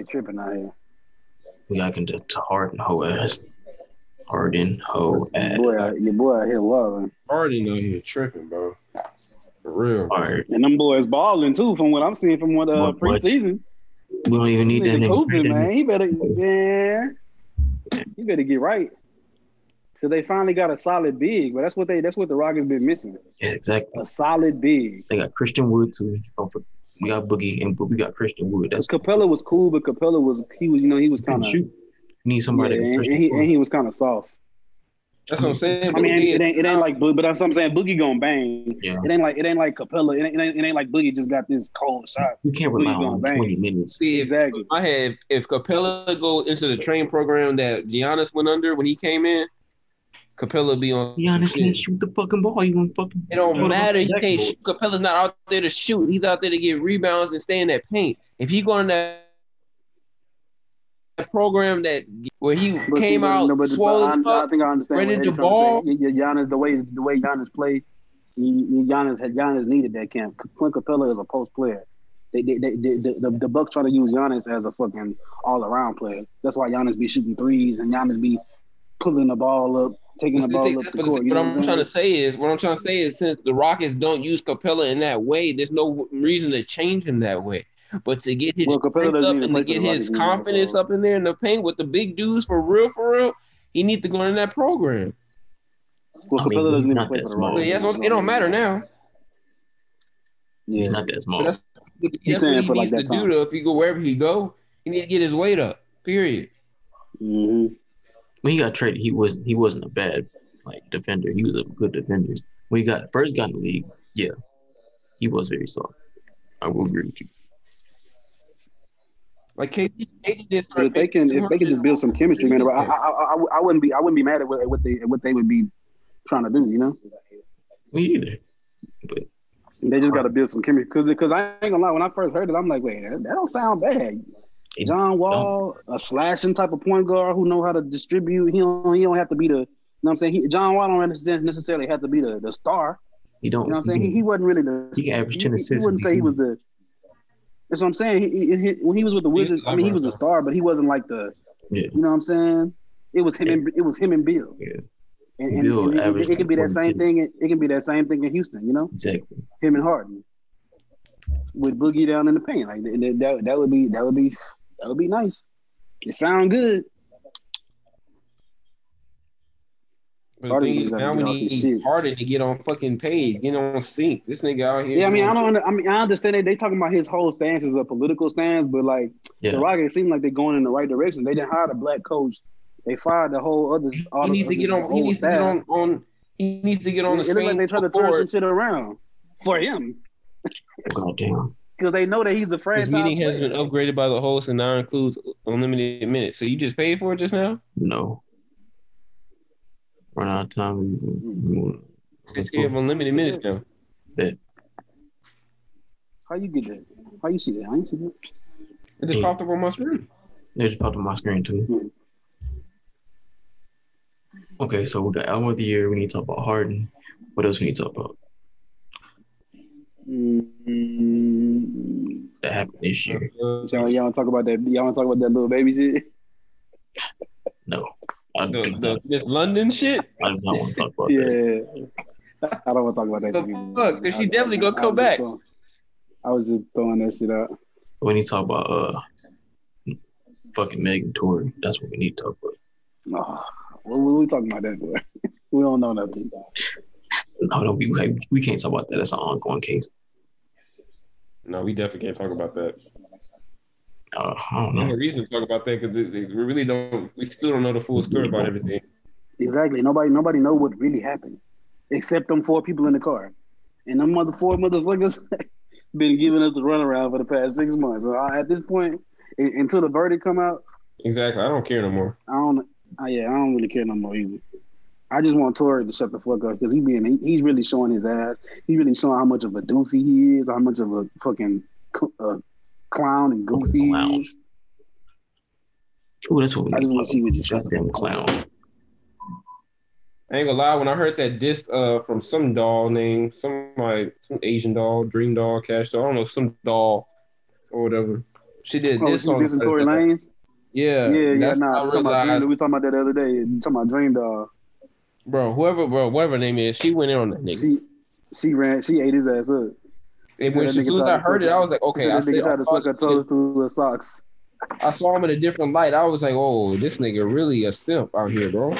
Everybody tripping out here. We got into Harden, hoe ass. Harden, hoe ass. Your boy out here loving. Harden out here tripping, bro. For real. All right. And them boys balling too, from what I'm seeing from what preseason. We don't even need that nigga. Man, he better get right. Cause they finally got a solid big, but that's what the Rockets been missing. Yeah, exactly. A solid big. They got Christian Wood too. We got Boogie and we got Christian Wood. That's Capella was cool, but he was kind of shoot. Need somebody. Yeah, and he was kind of soft. That's what I'm saying. I mean, it ain't like, but that's what I'm saying. Boogie gonna bang. Yeah. It ain't like Capella. It ain't like Boogie just got this cold shot. You can't rely on 20 minutes. See, exactly. If Capella go into the train program that Giannis went under when he came in, Capella be on. Giannis can't shoot the fucking ball. He won't fucking. It don't matter. He can't shoot. Capella's not out there to shoot. He's out there to get rebounds and stay in that paint. If he going to program that where he came out swollen up, I think I understand. Ready to ball. Giannis, the way Giannis played, Giannis needed that camp. Clint Capella is a post player. The Bucks try to use Giannis as a fucking all around player. That's why Giannis be shooting threes and Giannis be pulling the ball up, taking the ball up the court. What I'm trying to say is since the Rockets don't use Capella in that way, there's no reason to change him that way. But to get his up and to get his confidence up in there in the paint with the big dudes for real, he needs to go in that program. Well, Capella doesn't even play for the Rockets. It don't matter now. Yeah. He's not that small. That's what he needs to do, though. If he go wherever he go, he needs to get his weight up, period. Mm-hmm. When he got traded, he wasn't a bad defender. He was a good defender. When he first got in the league, yeah, he was very soft. I will agree with you. Like KD did. If they can just build some chemistry, man, I wouldn't be mad at what they would be trying to do, you know. Me either. But they just got to build some chemistry because I ain't gonna lie. When I first heard it, I'm like, wait, that don't sound bad. John Wall, a slashing type of point guard who know how to distribute. He don't have to be the. You know what I'm saying? John Wall don't necessarily have to be the star. He don't. You know what I'm saying? He wasn't really the. He averaged 10 assists. He wouldn't say he was the. That's what I'm saying. He when he was with the Wizards, I mean, he was a star, but he wasn't like the. Yeah. You know what I'm saying? It was him. Yeah. It was him and Bill. Yeah. And Bill it can be that same thing. It can be that same thing in Houston. You know. Exactly. Him and Harden. With Boogie down in the paint, like that would be nice. It sound good. Now we need Harden to get on fucking page, get on sync. This nigga out here. Yeah, I mean, I understand they talking about his whole stance is a political stance, but the Rockets seem like they're going in the right direction. They didn't hire a black coach. They fired the whole other. He needs to get on the same. It looks like they try to turn some shit around for him. Goddamn. Because they know that he's the franchise. This meeting has been upgraded by the host and now includes unlimited minutes. So you just paid for it just now? No. Run out of time. Just give unlimited minutes now. Bet. How you get that? How you see that? I ain't see that. It just popped up on my screen. It just popped up on my screen too. Mm-hmm. Okay, so with the album of the year, we need to talk about Harden. What else we need to talk about? That happened this year. Y'all want to talk about that? Y'all want to talk about that little baby shit? No, this London shit. I don't want to talk about that. Yeah, I don't want to talk about that. Fuck, because she definitely gonna come back. I was just throwing that shit out. We need to talk about fucking Megan Tory. That's what we need to talk about. No, we talking about that boy. We don't know nothing. No, we can't talk about that. That's an ongoing case. No, we definitely can't talk about that. I don't know. There's no reason to talk about that because we really don't. We still don't know the full story about everything. Exactly. Nobody know what really happened, except them four people in the car, and them four motherfuckers been giving us the runaround for the past 6 months. So at this point, until the verdict come out. Exactly. I don't care no more. I don't really care no more either. I just want Tory to shut the fuck up because he's really showing his ass. He's really showing how much of a doofy he is, how much of a fucking clown and goofy. Clown. Ooh, that's what we I just want to see what you shut them clown. I ain't gonna lie, when I heard that diss from some doll named some Asian doll, Dream Doll, Cash Doll, I don't know, some doll or whatever. She did this song. This and Tory Lanez? Yeah. Yeah. Nah, we talking about that the other day. We talking about Dream Dog. Bro, whatever her name is, she went in on that nigga. She ate his ass up. And when she, as soon as I heard it, I was like, okay. I said, nigga tried to suck her toes through her socks. I saw him in a different light. I was like, oh, this nigga really a simp out here, bro.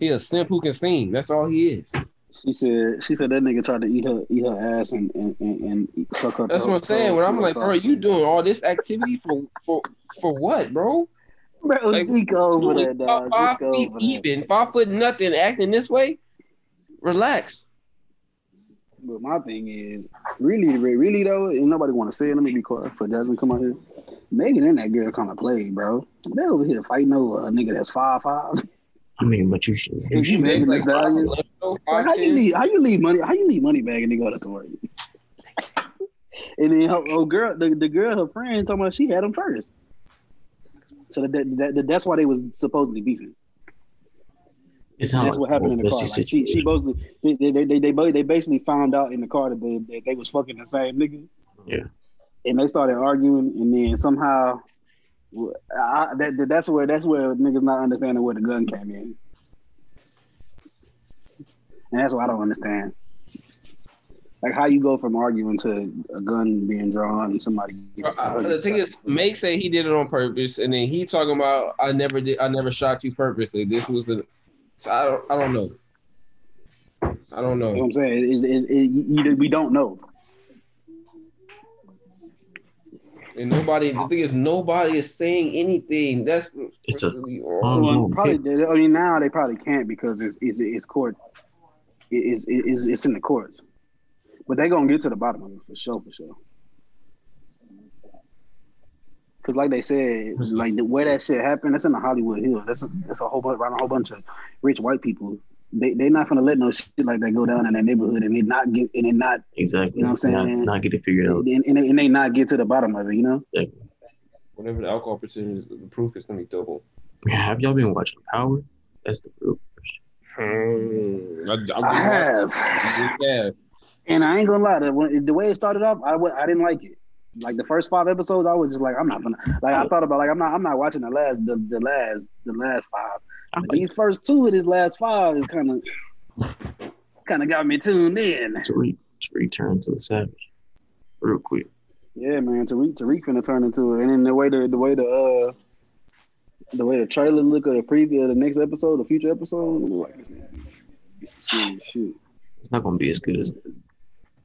He a simp who can sing. That's all he is. She said that nigga tried to eat her ass and suck her. That's what I'm saying. When I'm like, bro, you doing all this activity for what, bro? Bro, like, she go over there, dog. 5 feet even, 5 foot nothing, acting this way. Relax. But my thing is, really though, and nobody want to say it. Let me be quiet for Jasmine come out here. Megan and that girl kind of played, bro. They over here fighting over a nigga that's 5'5". I mean, but you should. If you Megan Thee Stallion, how you leave money bag and they go to Tory? And then her girl, the girl, her friend, talking about she had him first. So that's why they was supposedly beefing. It's not that's like what happened in the car. Like she supposedly they basically found out in the car that they was fucking the same nigga. Yeah. And they started arguing, and then somehow. That's where niggas not understanding where the gun came in, and that's what I don't understand. Like how you go from arguing to a gun being drawn and somebody. The thing is, Meg said he did it on purpose, and then he talking about I never shot you purposely. This was I don't know. You know what I'm saying we don't know. And the thing is, nobody is saying anything. That's it's really now they probably can't because it's court. It's in the courts, but they gonna get to the bottom of it for sure. Cause like they said, like the way that shit happened, that's in the Hollywood Hills. That's a whole bunch, around a whole bunch of rich white people. They not gonna let no shit like that go down in their neighborhood, and they not exactly. You know what I'm saying? Not get it figured out, and they not get to the bottom of it. You know. Exactly. Whenever the alcohol percentage, the proof is gonna be double. Have y'all been watching Power? That's the proof. I have. And I ain't gonna lie, the way it started off, I didn't like it. Like the first 5 episodes, I was just like, I'm not gonna. Like I thought about, like I'm not watching the last 5. But these first 2 of this last 5 is kind of got me tuned in. Tariq turned to a savage real quick. Yeah, man, Tariq finna turn into it. And then the way the trailer look of the preview of the next episode, the future episode, like it's some serious shit. It's not gonna be as good as the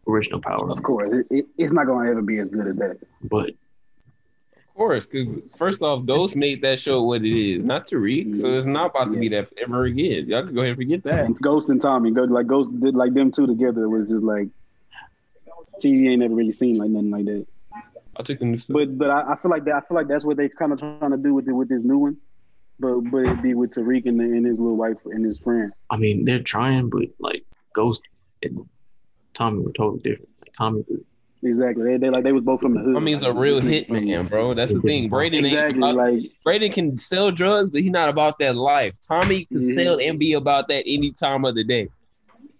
original Power. Of course, it's not gonna ever be as good as that. But. Of course, because first off, Ghost made that show what it is, not Tariq, so it's not about to be that ever again. Y'all can go ahead and forget that. And Ghost and Tommy, Ghost did like them two together was just like TV ain't never really seen like nothing like that. I took them. But I feel like that. I feel like that's what they kind of trying to do with this new one, but it'd be with Tariq and his little wife and his friend. I mean, they're trying, but like Ghost and Tommy were totally different. Like Tommy was. Exactly. They was both from the hood. I mean, he's a real hitman, bro. That's the thing. Braden Braden can sell drugs, but he's not about that life. Tommy can sell and be about that any time of the day.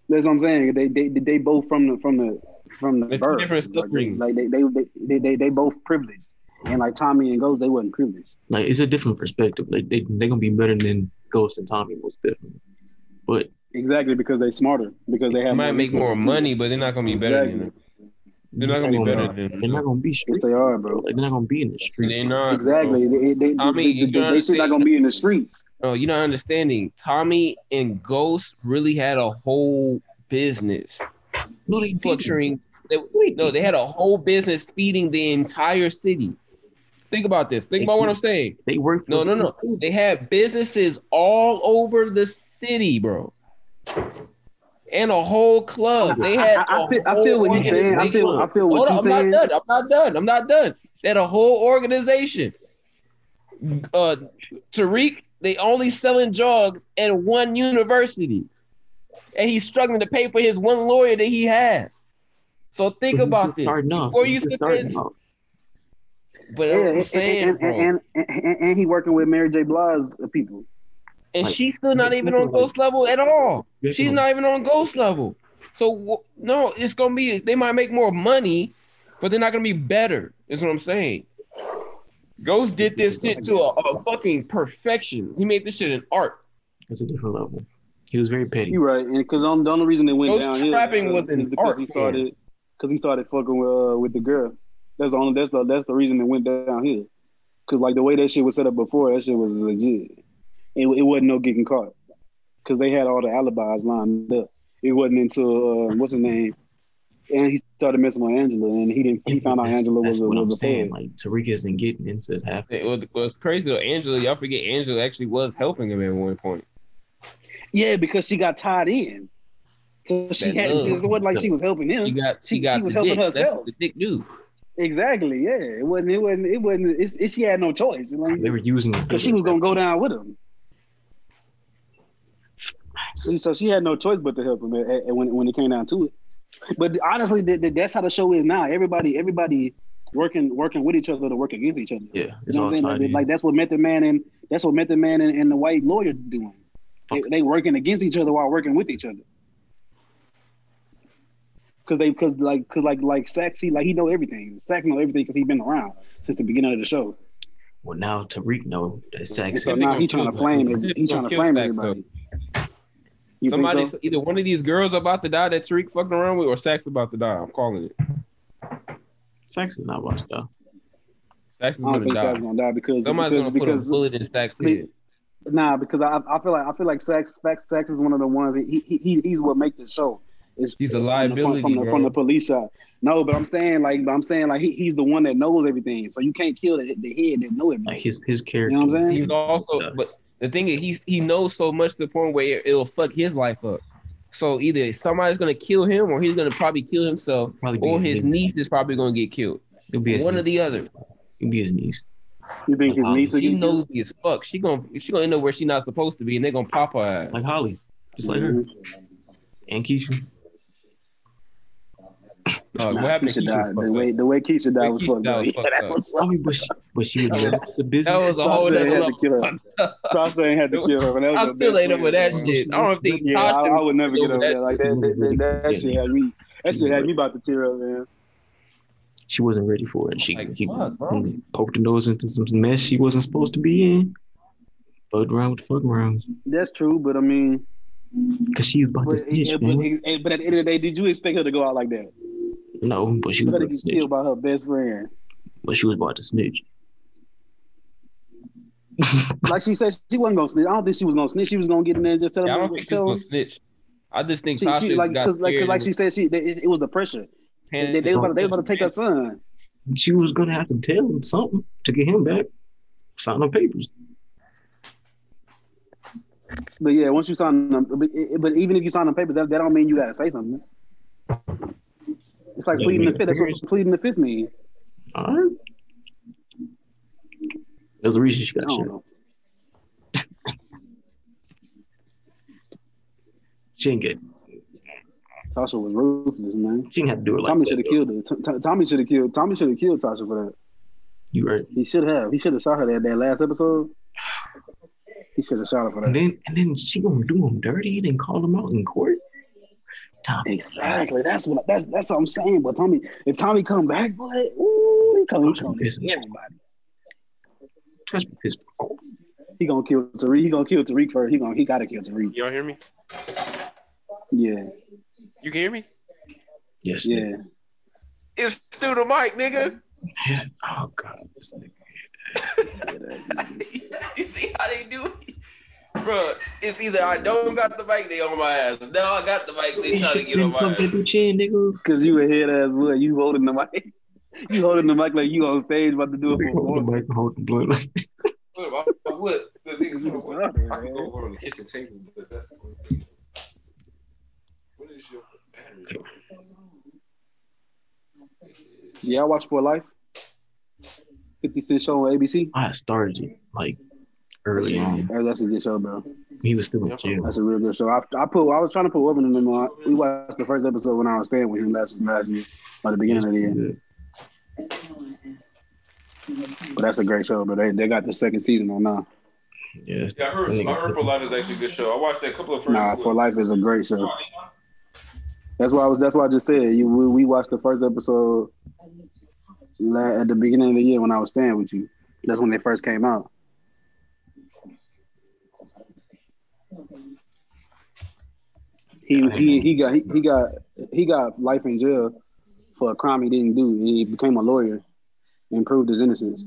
That's what I'm saying. They both from the birth. Different stuff. Like they both privileged, and like Tommy and Ghost, they wasn't privileged. Like it's a different perspective. Like they gonna be better than Ghost and Tommy most definitely, but exactly because they smarter because they have might make more money, but they're not gonna be better than them. They're not gonna be better than them. They're not gonna be streets. Yes, they are, bro. Like, they're not gonna be in the streets. They're not. Exactly. They should not gonna be in the streets. No, you're not understanding. Tommy and Ghost really had a whole business. No, they featuring. They had a whole business feeding the entire city. Think about this. Think about what I'm saying. They worked. No. They had businesses all over the city, bro. And a whole club. They had. I feel what you're saying. I feel what you're saying. I'm not done. They had a whole organization. Tariq, they only selling drugs at one university, and he's struggling to pay for his one lawyer that he has. So think about this before you sit in. But I'm saying, and he working with Mary J. Blige's people. And like, she's still not even on Ghost level at all. She's not even on Ghost level. So, no, it's going to be, they might make more money, but they're not going to be better, is what I'm saying. Ghost did this shit to a fucking perfection. He made this shit an art. It's a different level. He was very petty. You're right, and because the only reason it went down here was because he started fucking with the girl. That's the reason it went down here. Because like the way that shit was set up before, that shit was legit. It wasn't no getting caught because they had all the alibis lined up. It wasn't until what's his name, and he started messing with Angela, and he didn't. He found out Angela was a. That's what I'm saying. Like Tariq isn't getting into it half. It was crazy though. Angela, y'all forget Angela actually was helping him at one point. Yeah, because she got tied in, so it wasn't like she was helping him. She was helping herself. That's the dick dude. Exactly. Yeah, it wasn't. She had no choice. Like, they were using it because she was gonna go down with him. So she had no choice but to help him when it came down to it. But honestly, that's how the show is now. Everybody working with each other to work against each other. Yeah, you know what I'm saying? Like that's what Method Man and the white lawyer doing. They working against each other while working with each other. Cause like Sax, he know everything. Sax know everything because he's been around since the beginning of the show. Well, now Tariq know that Sax. So now he trying to flame everybody. Somebody, so? Either one of these girls about to die that Tariq fucking around with, or Sax about to die. I'm calling it. Sax is not about to die. Sax is gonna die. Sax gonna die because somebody's gonna put a bullet in Sax's head. Nah, because I feel like Sax is one of the ones. He's what make the show. He's a liability from the police side. No, but I'm saying like he's the one that knows everything. So you can't kill the head that knows everything. Like his character. You know what I'm saying? He's also, but the thing is, he knows so much to the point where it'll fuck his life up. So either somebody's gonna kill him, or he's gonna probably kill himself, or his niece is probably gonna get killed. One or the other. It'll be his niece. You think his niece? She knows as fuck. She gonna end up where she's not supposed to be, and they're gonna pop her ass. Like Holly, just like her, and Keisha. What happened? Keisha died. The way Keisha died was fucked up. But she was the business. That was a whole other. Tasha ain't had to kill her. I still ain't up with that shit. I don't think Tasha. I would never get over that. Like that shit had me. That shit had me about to tear up, man. She wasn't ready for it. She poked her nose into some mess she wasn't supposed to be in. Fucked around with the fuck rounds. That's true, but I mean, because she was about to snitch, but at the end of the day, did you expect her to go out like that? No, but she was about to snitch. Killed by her best friend. But she was about to snitch. Like she said, she wasn't gonna snitch. I don't think she was gonna snitch. She was gonna get in there and just tell her. I don't think she was gonna snitch. I just think Tasha got scared. Like she said, it was the pressure. They were about to take her son. She was going to have to tell him something to get him back. Sign the papers. But yeah, once you sign them, but even if you sign the papers, that don't mean you got to say something. It's like pleading the fifth. That's what pleading the fifth means. All right. There's a reason she got shit. She ain't good. Tasha was ruthless, man. She didn't have to do it like Tommy should have killed her. Tommy should have killed Tasha for that. You right. He should have. He should have shot her that last episode. He should have shot her for that. And then she gonna do him dirty and then call him out in court. Tommy. Exactly. That's what I'm saying. But Tommy, if Tommy come back, boy, ooh, he come piss everybody. Trust me, piss. He gonna kill Tariq. He gonna kill Tariq first. He gotta kill Tariq. Y'all hear me? Yeah. You can hear me? Yes. Yeah. Nigga. It's through the mic, nigga. Yeah. Oh God, this nigga. You see how they do it, bro? It's either I don't got the mic, they on my ass. Now I got the mic, they trying to get on my ass. Chin, nigga. Cause you a head ass boy. You holding the mic. You holding the mic like you on stage about to do it for the mic. Holding the mic. I would. The niggas would have won. I can go over on the kitchen table, but that's the only thing. What is your battery? Yeah, I watch For Life. 50 Cent show on ABC. I started it like early on. That's a good show, bro. He was still in jail. That's a real good show. I was trying to put Urban in them on. We watched the first episode when I was staying with him last year by the beginning of the year. But that's a great show, bro. They got the second season on now. Yeah, I heard For Life is actually a good show. I watched that couple of first. Nah, For Life is a great show. That's why I just said we watched the first episode at the beginning of the year when I was staying with you. That's when they first came out. He got life in jail for a crime he didn't do. And he became a lawyer and proved his innocence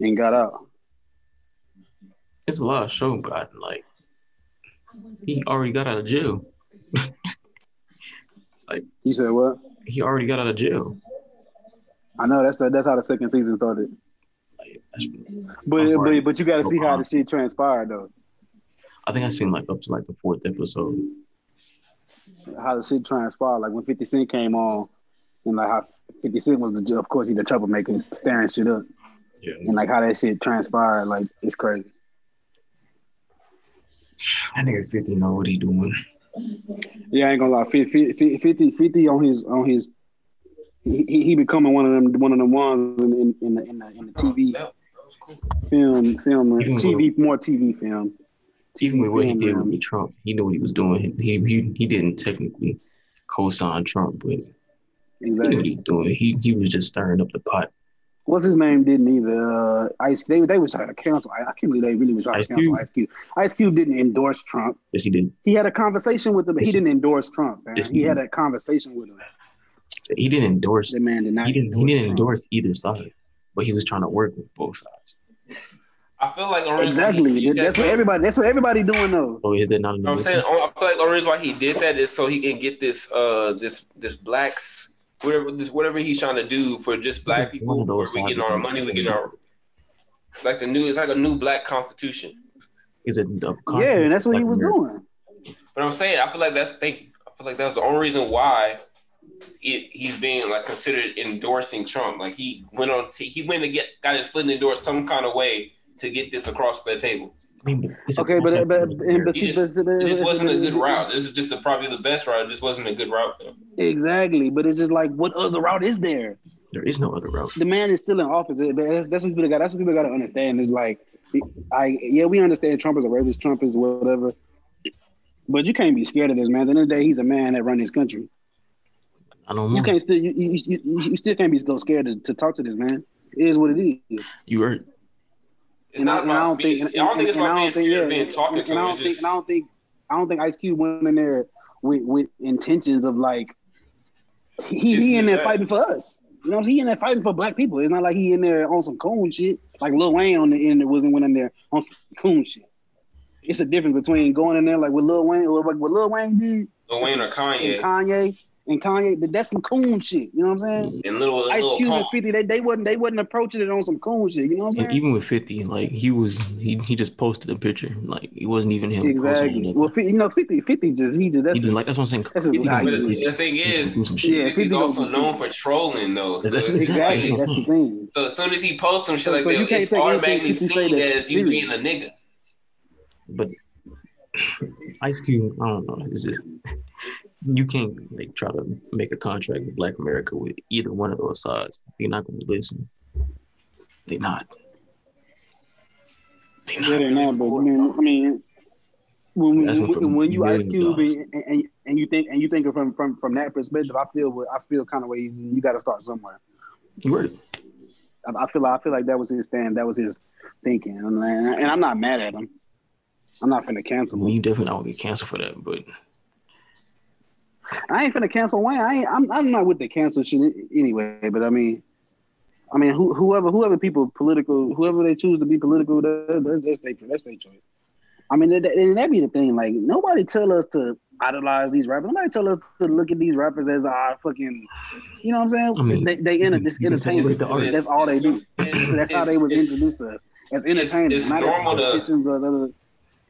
and got out. It's a lot of show, but like he already got out of jail. Like you said, what? He already got out of jail. I know that's how the second season started. Like, but you got to see how the shit transpired though. I think I seen like up to like the fourth episode. How the shit transpired, like when 50 Cent came on, and like how 50 Cent was of course he the troublemaker, staring shit up, yeah, and like how that shit transpired, like it's crazy. I think 50 know what he doing. Yeah, I ain't gonna lie. 50 on his he becoming one of them ones in the TV film TV more TV film. Even with what he did with Trump, he knew what he was doing. He didn't technically co-sign Trump, but exactly. He knew what he was doing. He was just stirring up the pot. What's his name? Didn't either Ice. They was trying to cancel. I can't believe they really was trying to cancel Ice Cube. Ice Cube didn't endorse Trump. Yes, he did. He had a conversation with him, but he didn't endorse Trump. Man. Yes, he had a conversation with him. He didn't endorse. The man did not. He didn't endorse either side, but he was trying to work with both sides. I feel like exactly. That's what everybody doing though. Oh, is that not? You know what I'm saying? I feel like the reason why he did that is so he can get this this blacks whatever he's trying to do for just black people. We getting our money. We getting our like the new. It's like a new black constitution. Is it? Yeah, and that's what he was doing. But I'm saying I feel like that's. Thank you. I feel like that's the only reason why he's being like considered endorsing Trump. Like he went to get his foot in the door some kind of way. To get this across the table. Okay, but this wasn't a good route. This is just probably the best route. This wasn't a good route, though. Exactly, but it's just like, what other route is there? There is no other route. The man is still in office. That's what people got. That's what people got to understand. Is like, we understand Trump is a racist, Trump is whatever, but you can't be scared of this man. At the end of the day, he's a man that runs his country. I don't know. You still can't be so scared to talk to this man. It is what it is. You heard. It's not about being scared of being talking to him. I don't think Ice Cube went in there with intentions of like he in there fighting for us. You know, he in there fighting for black people. It's not like he in there on some coon shit. Like Lil Wayne on the end that went in there on some coon shit. It's a difference between going in there like with Lil Wayne or like what Lil Wayne did. Lil Wayne or Kanye. And Kanye, that's some coon shit. You know what I'm saying? And Ice Cube and 50, they wasn't approaching it on some coon shit. You know what I'm saying? And even with 50, like he just posted a picture, like it wasn't even him. Exactly. Well, 50 that's what I'm saying. That's his guy. The thing is, yeah, 50's also known for trolling though. So that's exactly like, that's the thing. So as soon as he posts some shit like that, it's automatically seen as you being a nigga. But Ice Cube, I don't know. It's just. You can't like try to make a contract with Black America with either one of those sides. They're not going to listen. They're not. Yeah, they're not. But I mean, when you Ice Cube and you think from that perspective, I feel kind of way. You got to start somewhere. Right. I feel like that was his stand. That was his thinking, and I'm not mad at him. I'm not finna cancel him. You definitely don't get canceled for that, but. I ain't finna cancel Wayne. I'm not with the cancel shit anyway. But I mean, whoever they choose to be political, that's their choice. I mean, and that be the thing. Like nobody tell us to idolize these rappers. Nobody tell us to look at these rappers as our fucking. You know what I'm saying? I mean, they this entertainment. That's all they do. That's how they was introduced to us as entertainers. It's not normal as politicians or other.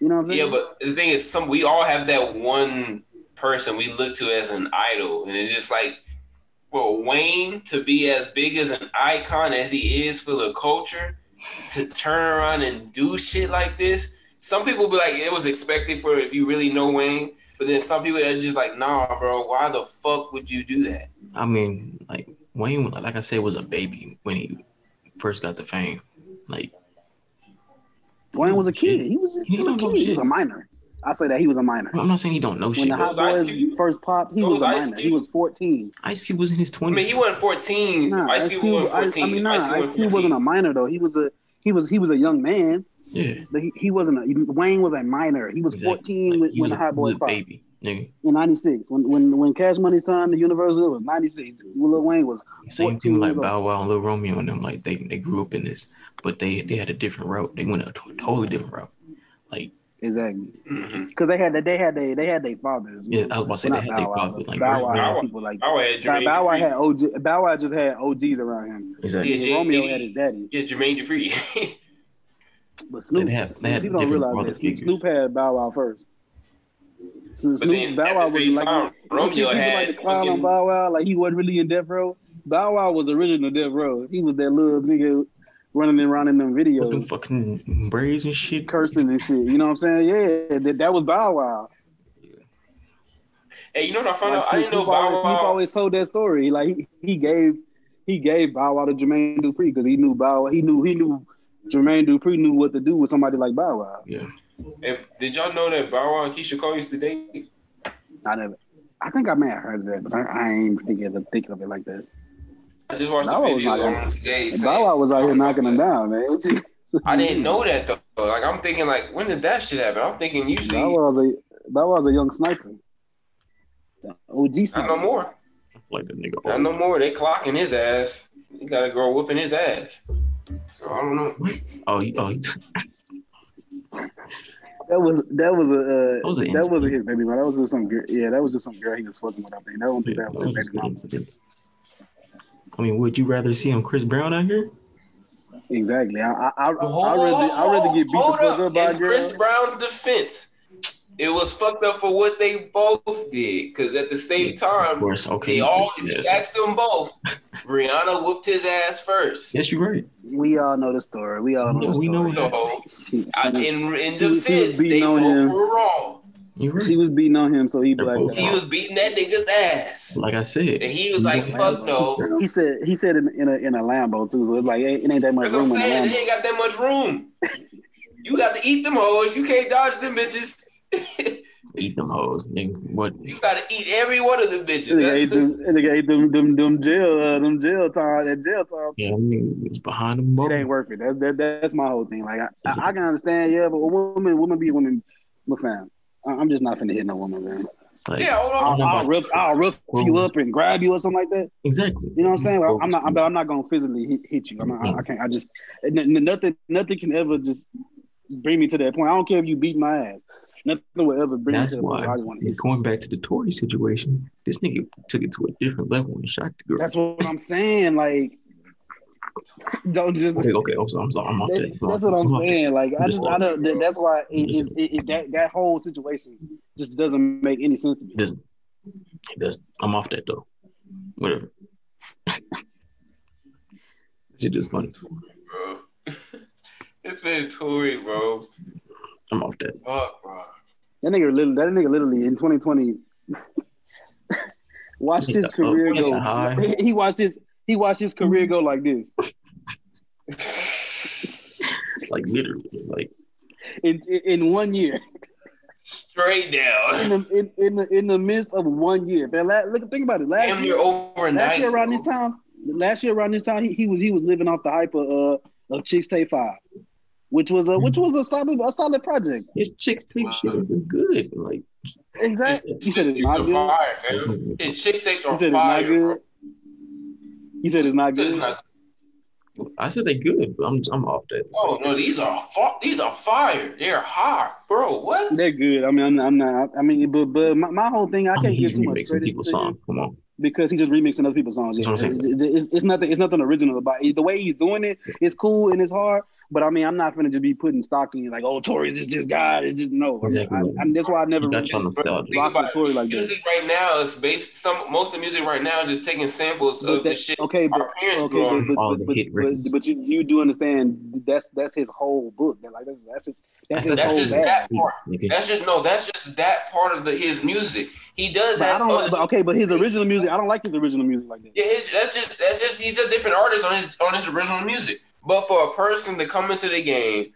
You know what I'm saying? Yeah, but the thing is, we all have that one. Person we look to as an idol, and it's just like for Wayne to be as big as an icon as he is for the culture to turn around and do shit like this. Some people be like, it was expected for if you really know Wayne, but then some people are just like, nah, bro, why the fuck would you do that? I mean, like Wayne, like I said, was a baby when he first got the fame. Like Wayne was a kid. He was a minor. I say that he was a minor. Well, I'm not saying he don't know when shit. When the Hot Boys first popped, he was a minor. He was 14. Ice Cube was in his 20s. I mean, he wasn't 14. Nah, Ice Cube was 14. Ice Cube wasn't a minor though. He was a young man. Yeah, but he wasn't. Wayne was a minor. He was 14 when the Hot Boys popped. Baby, nigga. In '96, when Cash Money signed to Universal, it was '96. Lil Wayne was 14. Same people like Bow Wow and Lil Romeo and them. Like they grew up in this, but they had a different route. They went a totally different route. Like. Exactly, because mm-hmm. they had their fathers. Yeah, I was about to say they had their fathers. Like Bow Wow, people like Bow Wow had OG. Bow Wow just had OGs around him. Exactly. Yeah, Romeo had his daddy. Yeah, Jermaine Dupri. But Snoop, people don't realize that Snoop had Bow Wow first. So Snoop, Bow Wow was like Romeo had like the clown on Bow Wow, like he wasn't really in Death Row. Bow Wow was original Death Row. He was that little nigga. Running around in them videos. With them fucking braids and shit. Cursing and shit. You know what I'm saying? Yeah, that was Bow Wow. Yeah. Hey, you know what I found out? I didn't know Bow Wow. Snoop always told that story. Like he gave Bow Wow to Jermaine Dupri because he knew Bow Wow. He knew Jermaine Dupri knew what to do with somebody like Bow Wow. Yeah. Hey, did y'all know that Bow Wow and Keisha Cole used to date? I never. I think I may have heard of that, but I ain't thinking of it like that. I just watched the video on today. Bow Wow was out here knocking him down, man. I didn't know that though. Like I'm thinking, like when did that shit happen? I'm thinking usually. Bow Wow's a young sniper. The OG sniper. Not no more. Like the nigga. Not no more. They clocking his ass. You got a girl whooping his ass. So I don't know. Oh. That wasn't his baby mom. That was just some girl. Yeah, that was just some girl he was fucking with. I think. I don't think that was his baby mom. I mean, would you rather see him Chris Brown out here? Exactly. I'd rather get beat the fuck up by a girl. In Chris Brown's defense, it was fucked up for what they both did. Because at the same time, of course. Okay. They all asked them both. Rihanna whooped his ass first. Yes, you're right. We all know the story. So, in defense, they both were wrong. Right. She was beating on him, so he blacked out. He was beating that nigga's ass. Like I said, and he was like, "Fuck no." He said in a Lambo too, so it's like it ain't that much room. That's what I'm saying. They ain't got that much room. You got to eat them hoes. You can't dodge them bitches. Eat them hoes. What? You got to eat every one of them bitches. They ate them jail time. Yeah, I mean, it's behind them. It ain't worth it. That's my whole thing. Like I can understand, yeah, but women be women, my fam. I'm just not finna hit no woman, man. Like, yeah, I'll rough you up and grab you or something like that. Exactly. You know what I'm saying? Like, I'm not gonna physically hit you. I can't. I just nothing can ever just bring me to that point. I don't care if you beat my ass. Nothing will ever bring me to that point. I just want to hit. Going back to the Tory situation, this nigga took it to a different level and shocked the girl. That's what I'm saying. Like. Don't just okay. I'm sorry. That's what I'm saying. Like I just that's why that whole situation just doesn't make any sense to me. It doesn't. I'm off that though. Whatever. Shit is funny, bro. It's been Tory, bro. I'm off that. Fuck, bro. That nigga literally in 2020 watched his career go. He watched his career go like this. Like literally, like in 1 year, straight down. In the midst of 1 year, man. Think about it. Last year around this time, he was living off the hype of Chicks Take Five, which was a solid project. His Chicks Take shit was good, like exactly. He said it's not good. His Chicks Takes are fire. He said it's not good. I said they're good, but I'm off that. Oh no, these are fire. They're hot, bro. What? They're good. I mean, I'm not. I mean, but my whole thing, I can't give too much credit to him. Come on. Because he's just remixing other people's songs. Yeah. It's nothing original about it. The way he's doing it. It's cool and it's hard. But I mean, I'm not gonna just be putting stock in like, oh, Tory's just this guy. It's just no. Exactly. I mean, that's why I never really rock Tory like that. Music right now is based. Most of the music right now is just taking samples of the shit. Okay, but our parents grew on. But you do understand that's his whole book. Like that's his whole part. That's just that part of his music. He does that. But his original music, I don't like his original music like that. Yeah, that's just he's a different artist on his original music. But for a person to come into the game,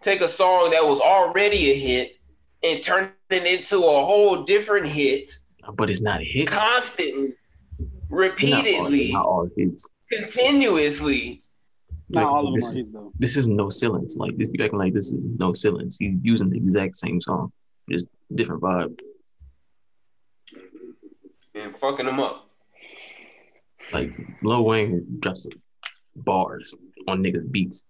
take a song that was already a hit, and turning it into a whole different hit. But it's not a hit. Constantly, repeatedly, not all hits. Continuously. Like, not all of them are hits, though. This is no ceilings. Like, this, you acting like this is no ceilings. He's using the exact same song, just different vibe. And fucking them up. Like, Lil Wayne drops bars on niggas' beats.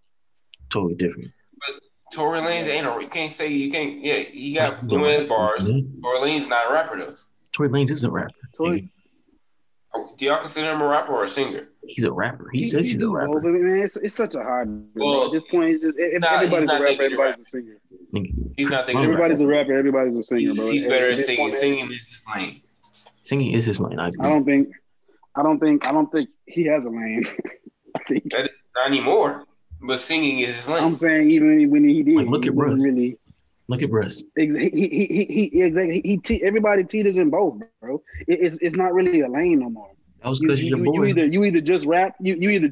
Totally different. But Tory Lanez you can't say he got Lil Wayne's bars. Mm-hmm. Tory Lanez not a rapper, though. Tory Lanez is a rapper. Do y'all consider him a rapper or a singer? He's a rapper. He says he's a rapper. But man, it's such a high. Well, at this point, it's just everybody's a rapper. Everybody's a singer. He's not thinking. Everybody's a rapper. Everybody's a singer. He's better at singing. Singing is his lane. Singing is his lane. I don't think he has a lane. I think not anymore. But singing is his lane. I'm saying even when he did, like, look at Russ. Really, look at Russ. He everybody teeters in both, bro. It's not really a lane no more. That was because you're the boy. You either just rap, you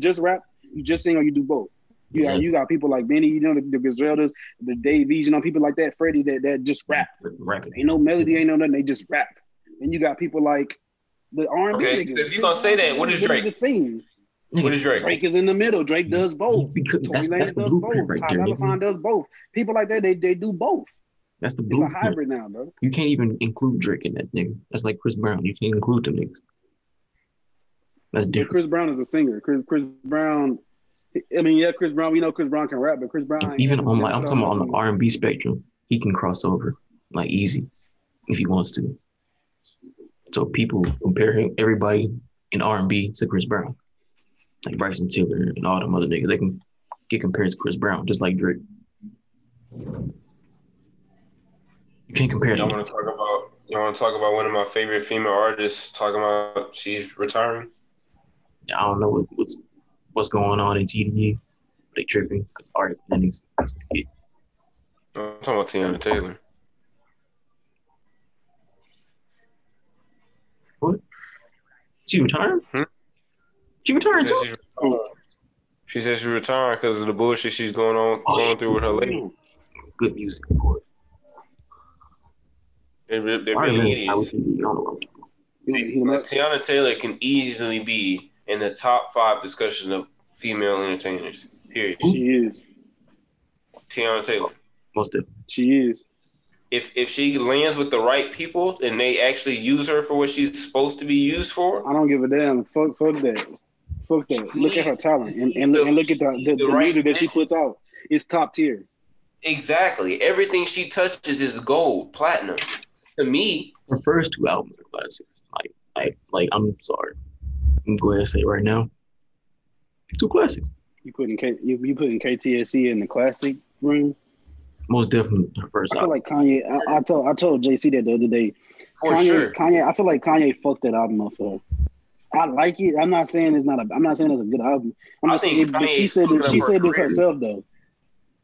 just sing, or you do both. Exactly. You got people like Benny, the Griseldas, the Davies, people like that, Freddie, that just rap. Ain't no melody, ain't no nothing. They just rap. And you got people like the R&B. Okay, so if you're gonna say that, what is Drake? What is Drake? Drake is in the middle. Drake does both. Tory Lanez does both. Right, Ty Dolla $ign does both. People like that, they do both. That's the blueprint. It's a hybrid now, bro. You can't even include Drake in that nigga. That's like Chris Brown. You can't include them niggas. That's different. Chris Brown is a singer. Chris Brown. I mean, yeah, Chris Brown. We know Chris Brown can rap, but Chris Brown. Even on like, I'm talking about on the R&B spectrum, he can cross over like easy if he wants to. So people compare him, everybody in R&B to Chris Brown. Like Bryson Tiller and all them other niggas, they can get compared to Chris Brown, just like Drake. You can't compare them. Y'all want to talk about one of my favorite female artists talking about she's retiring? I don't know what's going on in TDE. They tripping because artist endings. I'm talking about Teyana Taylor. What? She retired? Hmm? She retired too. She said she retired because of the bullshit she's going through with her lady. Good music, of course. They're Teyana Taylor can easily be in the top 5 discussion of female entertainers. Period. She is. Teyana Taylor. Most definitely. She is. If she lands with the right people and they actually use her for what she's supposed to be used for, I don't give a damn. Fuck that. Fuck that. Look at her talent and look at the right music that she puts out. It's top tier. Exactly. Everything she touches is gold, platinum. To me, her first 2 albums are classics. Like I'm sorry, I'm glad to say it right now. 2 classics. You putting KTSE in the classic room? Most definitely her first album. I feel like Kanye. I told JC that the other day. Kanye. I feel like Kanye fucked that album up for her. I like it. I'm not saying it's a good album. I'm not saying. But she said this herself though.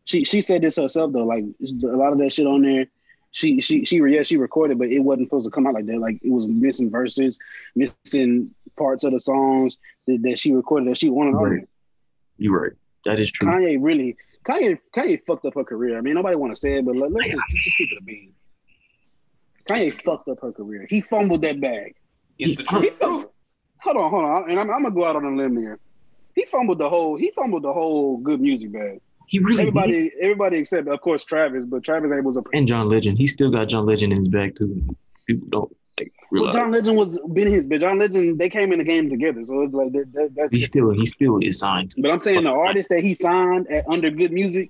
She said this herself though. Like a lot of that shit on there, she recorded, but it wasn't supposed to come out like that. Like it was missing verses, missing parts of the songs that she recorded that she wanted on it. You're right. That is true. Kanye fucked up her career. I mean, nobody want to say it, but let's just keep it a bean. Kanye fucked up her career. He fumbled that bag. It's the truth. Hold on, and I'm gonna go out on a limb here. He fumbled the whole good music bag. He really everybody except of course Travis, but Travis was a producer. And John Legend. He still got John Legend in his bag too. People don't realize. Well, John Legend was Benny his bitch. John Legend, they came in the game together, so it's like that's he still is signed. But I'm saying the artist that he signed at under good music.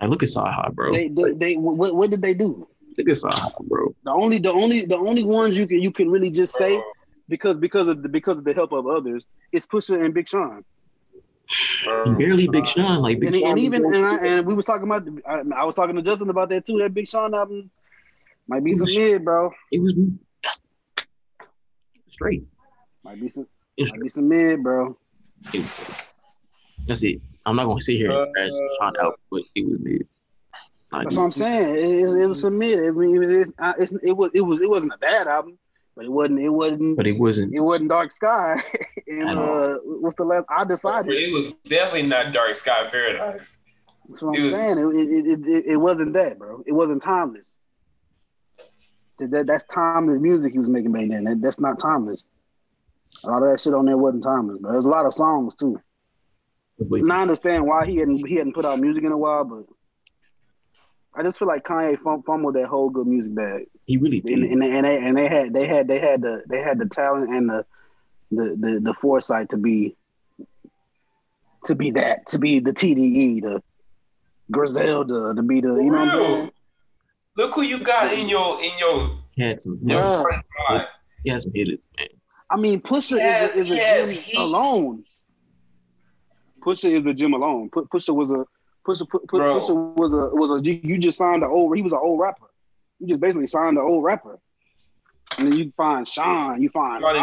I look at Sci-Hi, bro. They what did they do? Look at Sci-Hi, bro. The only ones you can really just say. Because of the help of others, it's Pusha and Big Sean. Barely Big Sean, like Big Sean. And we was talking about. I was talking to Justin about that too. That Big Sean album might be some mid, bro. It was straight. Might be some mid, bro. That's it. I'm not gonna sit here and trash Sean out, but it was mid. That's what I'm saying. It was some mid. It wasn't a bad album. But it wasn't Dark Sky. And what's the last? I decided it was definitely not Dark Sky Paradise. That's what I'm saying. It wasn't that, bro. It wasn't timeless. That's timeless music he was making back then. That's not timeless. A lot of that shit on there wasn't timeless, bro. There's a lot of songs too. And I understand why he hadn't put out music in a while, but I just feel like Kanye fumbled that whole good music bag. He really did, and they had the talent and the foresight to be the TDE, the Griselda, to be the you know what I'm saying. Look who you got in your. He had some hitters, man. I mean, Pusha is a gym alone. Pusha was a you just signed an old. He was an old rapper. You just basically signed an old rapper. And then you find Sean. You find Sax.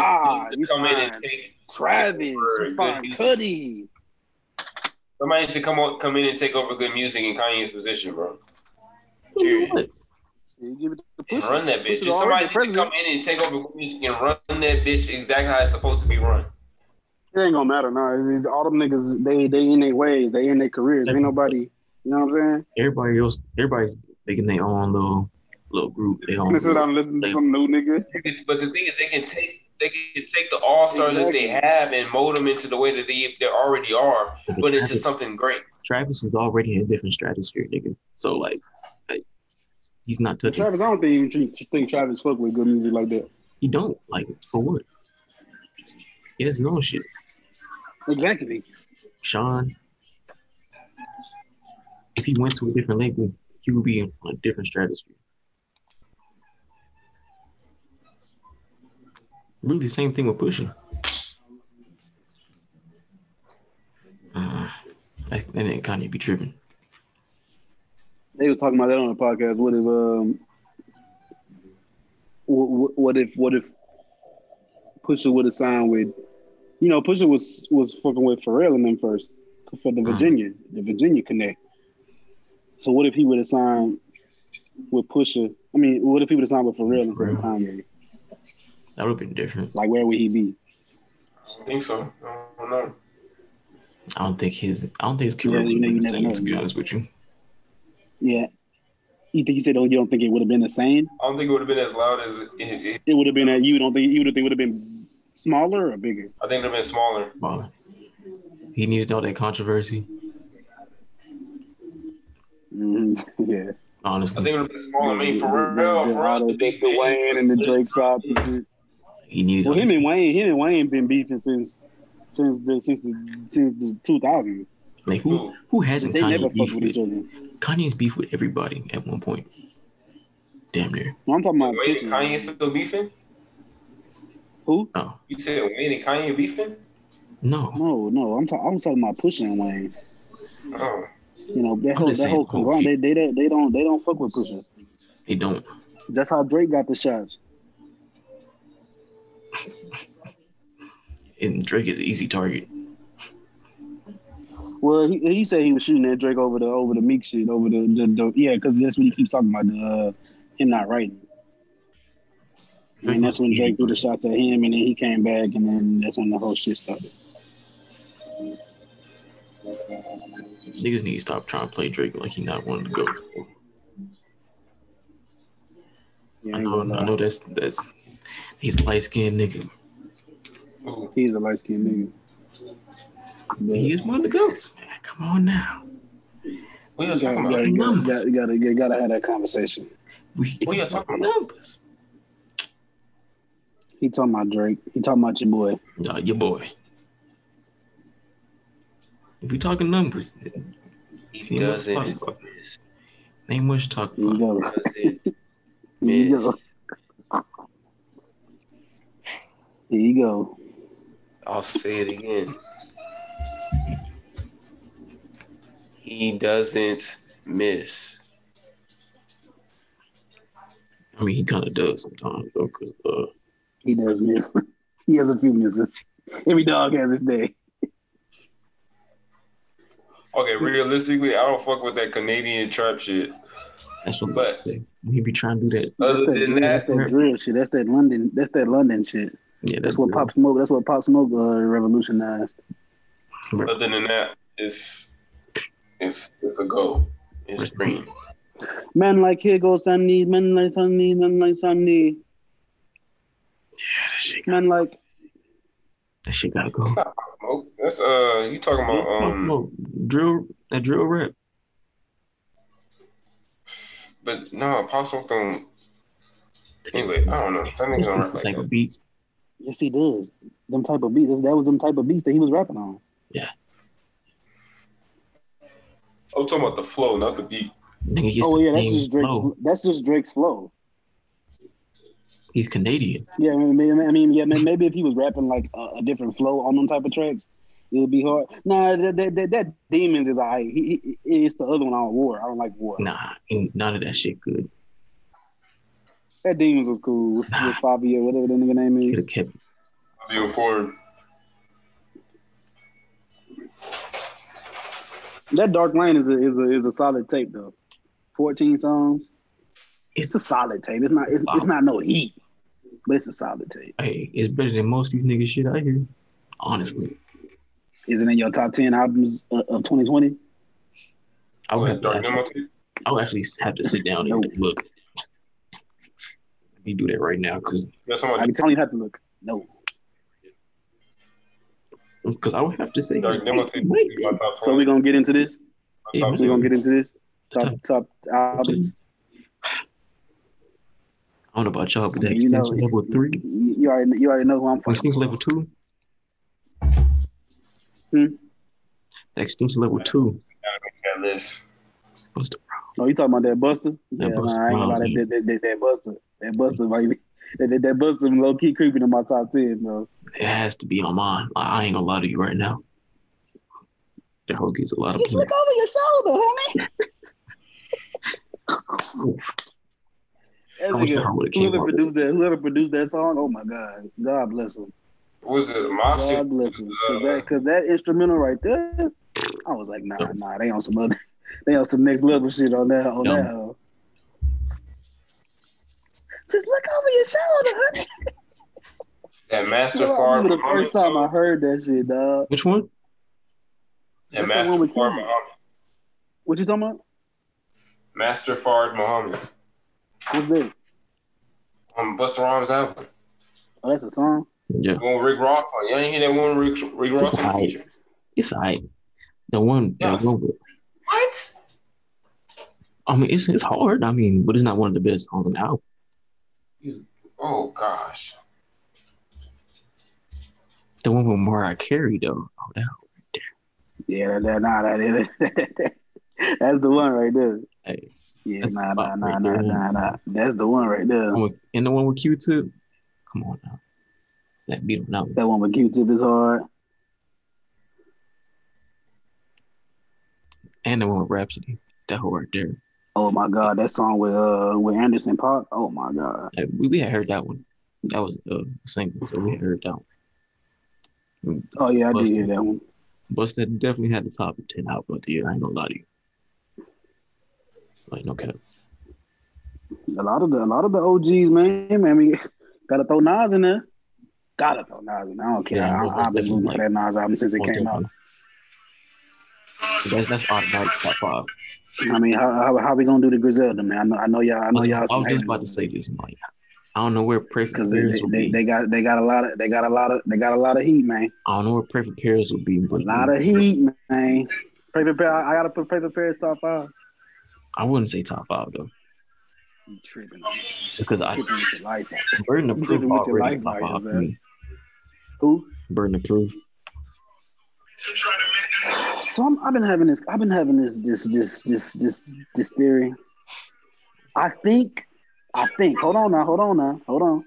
You find Travis. You find Cudi. Somebody needs to come in and take over good music in Kanye's position, bro. Period. And run that bitch. Just somebody needs to come in and take over good music and run that bitch exactly how it's supposed to be run. It ain't gonna matter now. It's all them niggas, they in their ways, they in their careers. Ain't nobody, you know what I'm saying? Everybody's making their own little group. They don't sit down and listen to some new nigga. But the thing is, they can take the all stars that they have and mold them into the way that they already are, but into something great. Travis is already in a different stratosphere, nigga. So like he's not touching Travis. I don't think Travis fuck with good music like that. He don't like it for what? He doesn't know shit. Exactly. Sean, if he went to a different label, he would be in a different stratosphere. Really the same thing with Pusha. That didn't Kanye be tripping. They was talking about that on the podcast. What if Pusha would have signed with, you know, Pusha was fucking with Pharrell and them first for the Virginia Connect. So what if he would have signed with Pusha? I mean, what if he would have signed with Pharrell instead of Kanye? That would have been different. Like, where would he be? I don't think so. I don't know. I don't think his career would have been the same, to be honest with you. Yeah. You don't think it would have been the same? I don't think it would have been as loud as it would have been. You don't think it would have been smaller or bigger? I think it would have been smaller. Well, he needed all that controversy. Yeah. Honestly. I think it would have been smaller. I mean, for real, the big Wayne and the Drake side. He needed. Well, him and Wayne been beefing since the 2000s. Like who hasn't? They never fucked with each other. Kanye's beef with everybody at one point. Damn near. Well, I'm talking about Wayne and Kanye still beefing? Who? Oh. You said Wayne and Kanye beefing? No. I'm talking about Pusha and Wayne. Oh. You know, that whole conglomerate, they don't fuck with Pusha. They don't. That's how Drake got the shots. And Drake is an easy target. Well, he said he was shooting at Drake over the Meek shit, because that's when he keeps talking about him not writing. And that's when Drake threw the shots at him, and then he came back, and then that's when the whole shit started. Niggas need to stop trying to play Drake like he not wanting to go. Yeah, I know that's he's a light-skinned nigga. He's a light-skinned nigga. But he is one of the goats, man. Come on now. We are talking about numbers. You gotta have that conversation. We are talking about numbers. He talking about Drake. He talking about your boy. No, your boy. If we talking numbers, he doesn't. Ain't much talk about. Here you go. I'll say it again. He doesn't miss. I mean, he kind of does sometimes, though, because he does miss. He has a few misses. Every dog has his day. Okay, realistically, I don't fuck with that Canadian trap shit. That's what. But he be trying to do that. Other than that, that's that drill shit. That's that London shit. Yeah, that's what Pop Smoke. That's what Pop Smoke revolutionized. Other than that, it's. It's a goal. It's green. Men like here goes Sunday, men like Sunday, men like Sunday. Yeah, that shit. Men like that shit gotta go. That's not Pop Smoke. That's you talking about drill rap. But no, Pop Smoke don't. Anyway, I don't know. That nigga don't rap like that. Beats. Yes, he did. Them type of beats. That was them type of beats that he was rapping on. Yeah. I'm talking about the flow, not the beat. Oh yeah, that's just Drake's flow. That's just Drake's flow. He's Canadian. Yeah, maybe if he was rapping like a different flow on them type of tracks, it would be hard. Nah, that Demons is alright. It's the other one on War. I don't like War. Nah, none of that shit good. That Demons was cool with Fabio, whatever that nigga name is. Could've kept Fabio Ford. That Dark Lane is a solid tape though. 14 songs. It's a solid tape. It's not no heat, but it's a solid tape. Hey, it's better than most of these niggas shit I hear. Honestly, is it in your top 10 albums of 2020? I would actually have to sit down and look. Let me do that right now because I'm telling you have to look. No. Because I would have to say, so we're gonna get into this. Top albums. I don't know about y'all, but that extension level 3. You already know who I'm from. Extension level 2. That extension level 2. What's the problem? Oh, you talking about that Buster? That Buster. I ain't about that Buster. That Buster, like. That Buster low key creeping in my top 10, bro. It has to be on mine. I ain't gonna lie to you right now. That whole gets a lot of. Just look over your shoulder, homie. Whoever produced that song, oh my God, God bless him. Was it Moxie? God bless him, because that instrumental right there, I was like, nah, they on some other, they on some next level shit on that, that. Just look over your shoulder. That Master Farmer. The first time I heard that shit, dog. Which one? That Master Farmer. What you talking about? Master Fard Muhammad. What's that? Busta Rhymes album. Oh, that's a song. Yeah. The one Rick Ross on. You ain't hear that one Rick Ross on feature? It's alright. The one. Yes. What? I mean, it's hard. I mean, but it's not one of the best songs on the album. Oh gosh, the one with Mariah Carey though. Oh, that right there. Yeah, that is it. That's the one right there. Hey, yeah, nah. That's the one right there. And the one with Q-Tip. Come on now, that beat him out. That one with Q-Tip is hard. And the one with Rhapsody. That whole right there. Oh my God, that song with Anderson Park. Oh my God, we had heard that one. That was a single, so we had heard that one. Oh yeah, I did hear that one. Busta definitely had the top 10 out of the year. I ain't gonna lie to you. Like no cap. A lot of the OGs, man. I mean, gotta throw Nas in there. I don't care. Yeah, I've been looking for that Nas album since it came out. So that's automatic top 5. I mean, how we gonna do the Griselda, man? I know y'all. I was just about to say this, man. I don't know where Perfect Pairs will be. They got a lot of heat, man. I don't know where Perfect Pairs will be. But a lot of heat, man. Perfect Pairs. I gotta put Perfect Pairs top 5. I wouldn't say top 5 though. You tripping? Because I burden of proof already top 5 for me. Who? Burden of proof. So I've been having this theory. I think. Hold on now.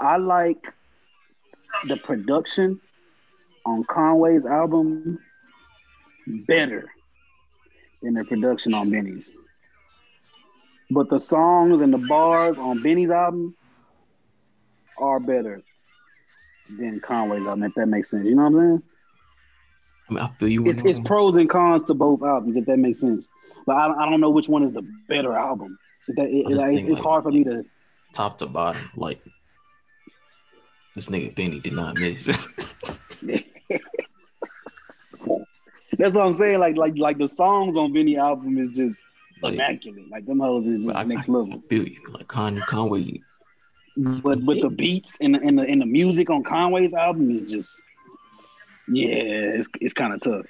I like the production on Conway's album better than the production on Benny's. But the songs and the bars on Benny's album are better than Conway's album, if that makes sense. You know what I'm saying? I feel you. It's pros and cons to both albums, if that makes sense. But I don't know which one is the better album. It's hard for me to top to bottom. Like this nigga Benny did not miss. That's what I'm saying. Like the songs on Benny album is just immaculate. Like them hoes is just next level. Like Conway. But the beats and the music on Conway's album is just it's kind of tough.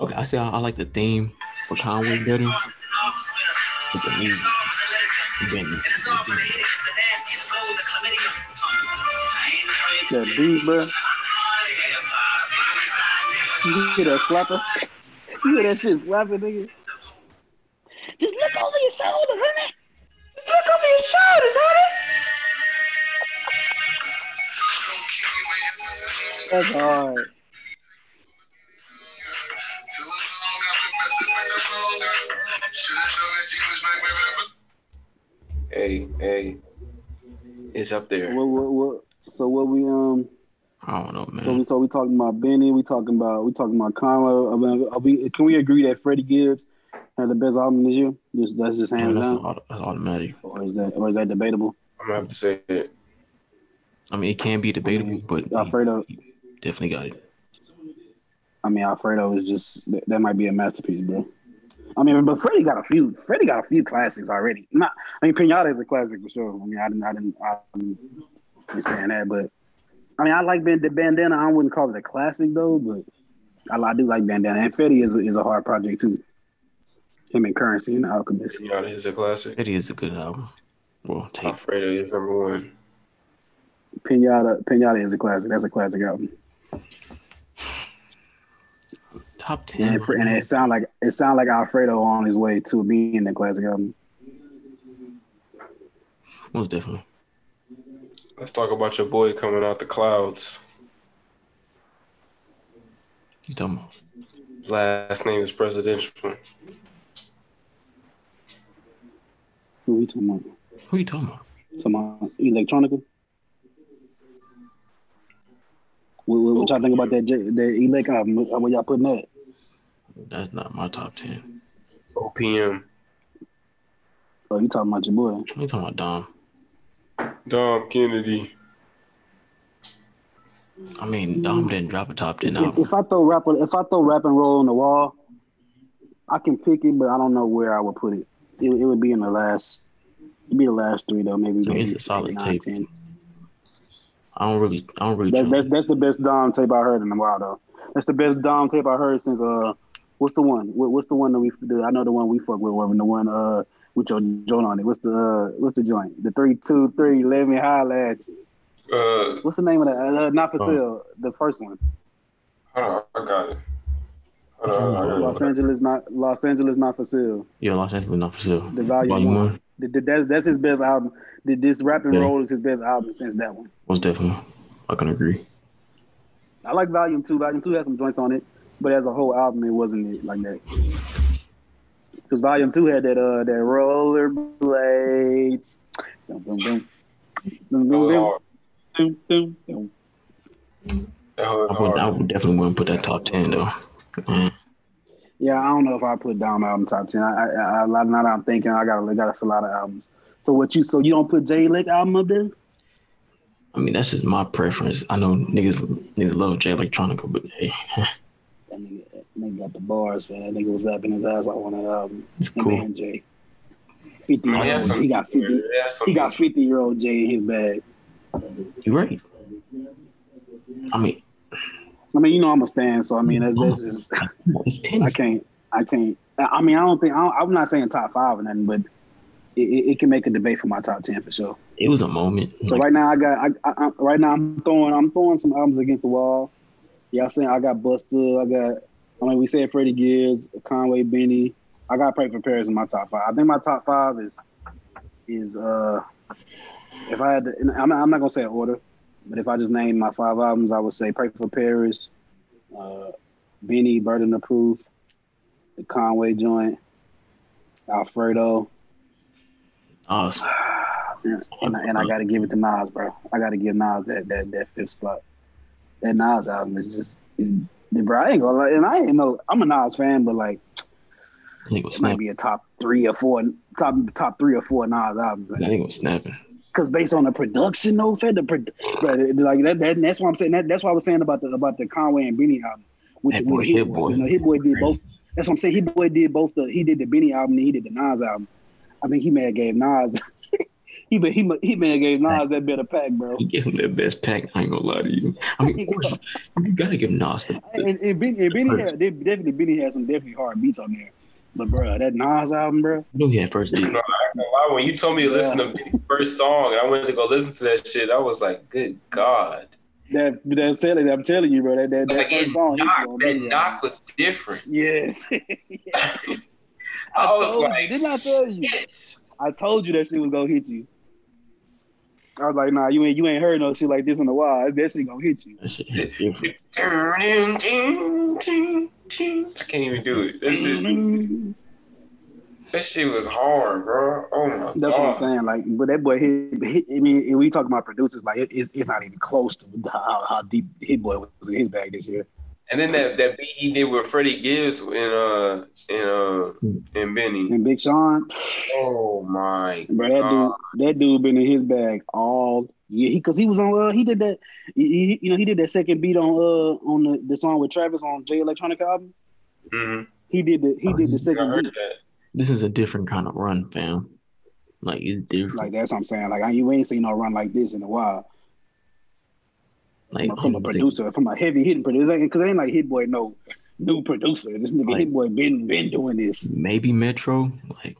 Okay, I say I like the theme for Conway better. It's the music. That beat, bro. You hear that slapper? You hear that shit slapping, nigga? Just look over your shoulder, honey. Just look over your shoulders, honey. That's hard. Hey, it's up there. What? So what we I don't know, man. So we talking about Benny. We talking about Conway. Can we agree that Freddie Gibbs had the best album this year? That's just hands down. That's automatic. Or is that debatable? I'm gonna have to say it. I mean, it can be debatable, but Alfredo definitely got it. I mean, Alfredo is just that might be a masterpiece, bro. I mean, but Freddie got a few classics already. Pinata is a classic for sure. I mean, I didn't saying that, but. I mean, I like Bandana. I wouldn't call it a classic, though, but I do like Bandana. And Fetty is a hard project, too. Him and Currency and The Alchemist. Yeah, it is a classic. Fetty is a good album. Well, I'm afraid it is number one. Pinata is a classic. That's a classic album. Top 10. And it sound like Alfredo on his way to being the classic album. Most definitely. Let's talk about your boy coming out the clouds. You talking about? His last name is presidential. Who are you talking about? Electronica? What y'all think about that elect album? Where y'all putting that? That's not my top 10. OPM. Oh, you talking about your boy? You talking about Dom Kennedy. I mean, Dom didn't drop a top 10 album. If I throw Rap and Roll on the wall, I can pick it, but I don't know where I would put it. It would be in the last three though. Maybe it's a solid tape. 10. I don't really. That's the best Dom tape I heard in a while though. That's the best Dom tape I heard since what's the one? What's the one that we? I know the one we fuck with. And the one with your joint on it. What's the joint? The 3-2-3, let me holler at you. What's the name of that? Not for sale. The first one. I got it. Los Angeles Not for Sale. Yeah, Los Angeles Not for Sale. The volume one. That's his best album. This Rap and Roll is his best album since that one. Most definitely. I can agree. I like volume 2. Volume 2 has some joints on it, but as a whole album, it wasn't like that. Because Volume 2 had that roller blades. I would definitely wouldn't put that top 10 though. Mm. Yeah, I don't know if I put Dom album top 10. I now that I'm thinking, I got a lot of albums. So you don't put Jay Lick album up there? I mean, that's just my preference. I know niggas love Jay Electronica, but hey. That nigga got the bars, man. That nigga was rapping his ass off on that album. It's cool. And Jay. 50 he got 50-year-old Jay in his bag. You're right. I mean, you know I'm a stan, so I mean that's just. It's tennis. I can't. I mean, I'm not saying top 5 or nothing, but it can make a debate for my top 10 for sure. It was a moment. So right now I'm throwing some albums against the wall. Y'all saying I got Busta, we said Freddie Gibbs, Conway, Benny. I got Pray for Paris in my top 5. I think my top 5 is if I had to, I'm not gonna say an order, but if I just named my 5 albums, I would say Pray for Paris, Benny, Burden of Proof, the Conway joint, Alfredo. Awesome. And I gotta give it to Nas, bro. I gotta give Nas that 5th spot. That Nas album is just, bro. I ain't gonna lie, and I ain't know. I'm a Nas fan, but like, it might be a top three or four Nas album. That nigga was snapping. Because based on the production, though, Fed, like that's what I'm saying. That's what I was saying about the Conway and Benny album. Hit-Boy. You know, Hit-Boy did both. That's what I'm saying. Hit-Boy did both. He did the Benny album and he did the Nas album. I think he may have gave Nas. He may have gave Nas that better pack, bro. He gave him that best pack. I ain't gonna lie to you. I mean, of course, you gotta give Nas the. Benny Benny had some definitely hard beats on there. But bro, that Nas album, bro. No, yeah, first. Bro, when you told me to listen to the first song, and I went to go listen to that shit, I was like, good God. That selling, I'm telling you, bro. That knock was different. Yes. I told you that shit was gonna hit you. I was like, nah, you ain't heard no shit like this in a while. That shit gonna hit you. I can't even do it. That shit was hard, bro. Oh my God. That's what I'm saying. Like, but that boy hit. I mean, and we talking about producers. Like, it's not even close to how deep Hit-Boy was in his bag this year. And then that beat he did with Freddie Gibbs and Benny and Big Sean. Oh my God! That dude been in his bag all year. He was on. He did that. He did that second beat on the song with Travis on J Electronica album. Mm-hmm. He did the second beat. That. This is a different kind of run, fam. Like it's different. Like that's what I'm saying. Like you ain't seen no run like this in a while. Like, from a producer, from a heavy hitting producer, because ain't like Hit-Boy no new producer. This nigga like, Hit-Boy been doing this. Maybe Metro, like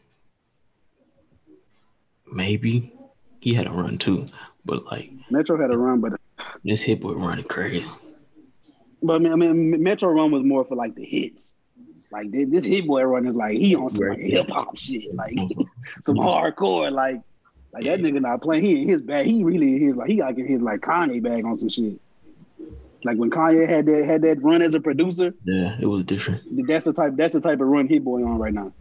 maybe he had a run too, but like Metro had a run, but this Hit-Boy running crazy. But I mean, Metro run was more for like the hits. Like this Hit-Boy run is like he on some like, hip hop shit, like some hardcore, like that nigga not playing. He in his bag. He really in his like he got in his like Kanye bag on some shit. Like when Kanye had that run as a producer. Yeah, it was different. That's the type of run Hit-Boy on right now.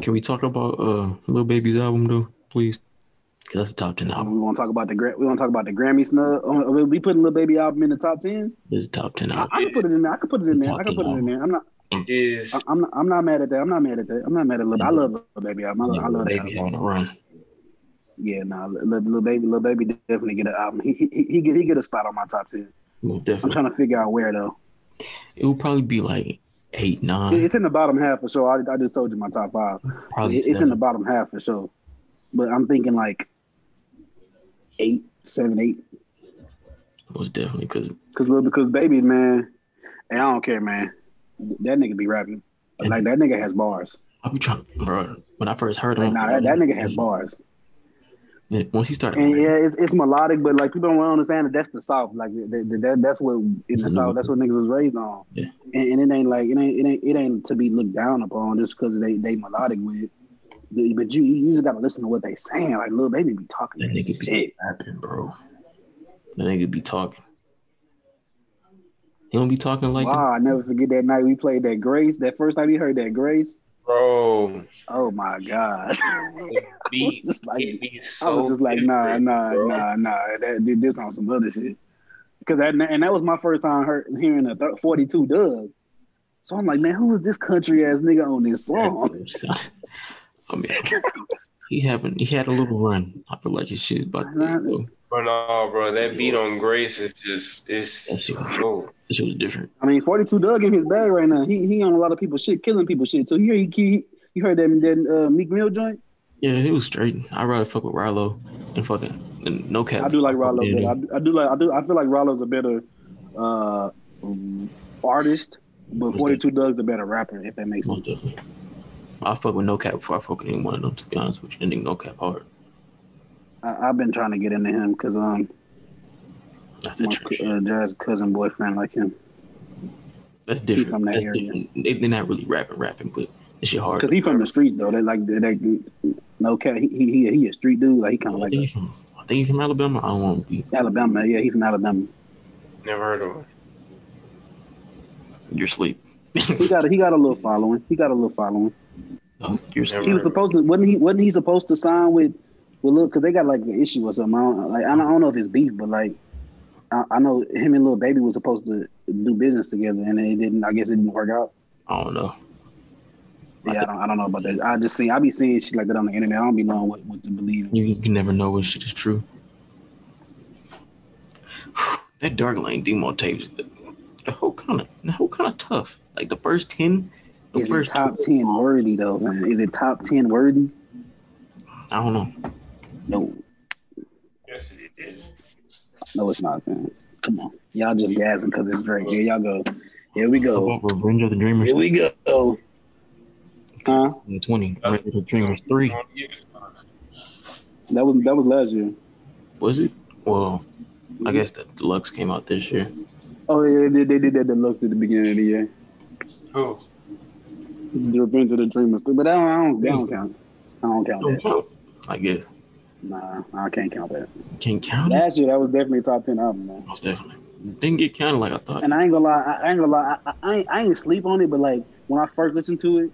Can we talk about Lil Baby's album though, please? Cause that's the top 10 album. We want to talk about the Grammy snub. Are we putting Lil Baby album in the top 10? It's the top 10 album. I can put it in there. I'm not mad at that. I'm not mad at Lil Baby. I love Lil Baby album. I love that album. On the run. Yeah, nah, Lil Baby definitely get an album. He get a spot on my top 10. Well, I'm trying to figure out where though. It would probably be like 8, 9. It's in the bottom half for sure. I just told you my top 5. Probably it's 7. In the bottom half for sure. But I'm thinking like 8, 7, 8. It was definitely because Baby, man, and I don't care, man. That nigga be rapping. Like that nigga has bars. I be trying, bro. When I first heard him, that nigga has bars. Once he started, and yeah, it's melodic, but like people don't understand that that's the South. Like that's what in the South. That's what niggas was raised on. Yeah. And it ain't to be looked down upon just because they melodic with it. But you just gotta listen to what they saying. Like Lil Baby be talking. That nigga shit rapping, bro. That nigga be talking. He don't be talking like. Wow, I never forget that night we played that Grace. That first time we heard that Grace, bro. Oh my God. I was just like, nah. This on some other shit. Because that was my first time hearing a 42 dub. So I'm like, man, who is this country ass nigga on this song? I mean, he had a little run. I feel like his shit is about to. But no, bro, that beat on Grace is just cool. That shit was different. I mean, 42 Doug in his bag right now. He on a lot of people's shit, killing people's shit. So you heard that Meek Mill joint? Yeah, he was straight. I'd rather fuck with Rallo than fucking no cap. I do like Rallo better. I feel like Rallo's a better artist, but 42 Doug's the better rapper, if that makes sense. Definitely. I fuck with no cap before I fuck with any one of them, to be honest with you. And then no cap hard. I've been trying to get into him because that's my jazz cousin boyfriend like him. That's different. They're not really rapping, but it's your hard. Because he from the streets though. They like that. No cap. He a street dude. Like he kind of like. I think he's from Alabama. I don't want to be Alabama. Yeah, he's from Alabama. Never heard of him. You're asleep. He got a little following. No, you're asleep. Wasn't he supposed to sign with? Well, look, because they got like an issue or something. I don't know if it's beef, but like I know him and Lil Baby was supposed to do business together, and it didn't. I guess it didn't work out. I don't know. Yeah, I don't know about that. I be seeing shit like that on the internet. I don't be knowing what to believe. You can never know when shit is true. That Dark Lane demo tapes. The whole kind of tough. Like the first 10. Is it top 10 worthy though, man? Is it top 10 worthy? I don't know. No. Yes, it is. No, it's not, man. Come on. Y'all just gassing because it's Drake. Here y'all go. Here we go. Revenge of the Dreamers. Here we go. Huh? 20. Revenge of the Dreamers 3. That was last year. Was it? Well, I guess the deluxe came out this year. Oh, yeah, they did that deluxe at the beginning of the year. Who? The Revenge of the Dreamers 3. But I don't count. I don't count that. Count. I guess. Nah, I can't count that. Can't count it? Last year, that was definitely a top 10 album, man. Most definitely. Didn't get counted like I thought. And I ain't gonna lie. I ain't sleep on it, but like when I first listened to it,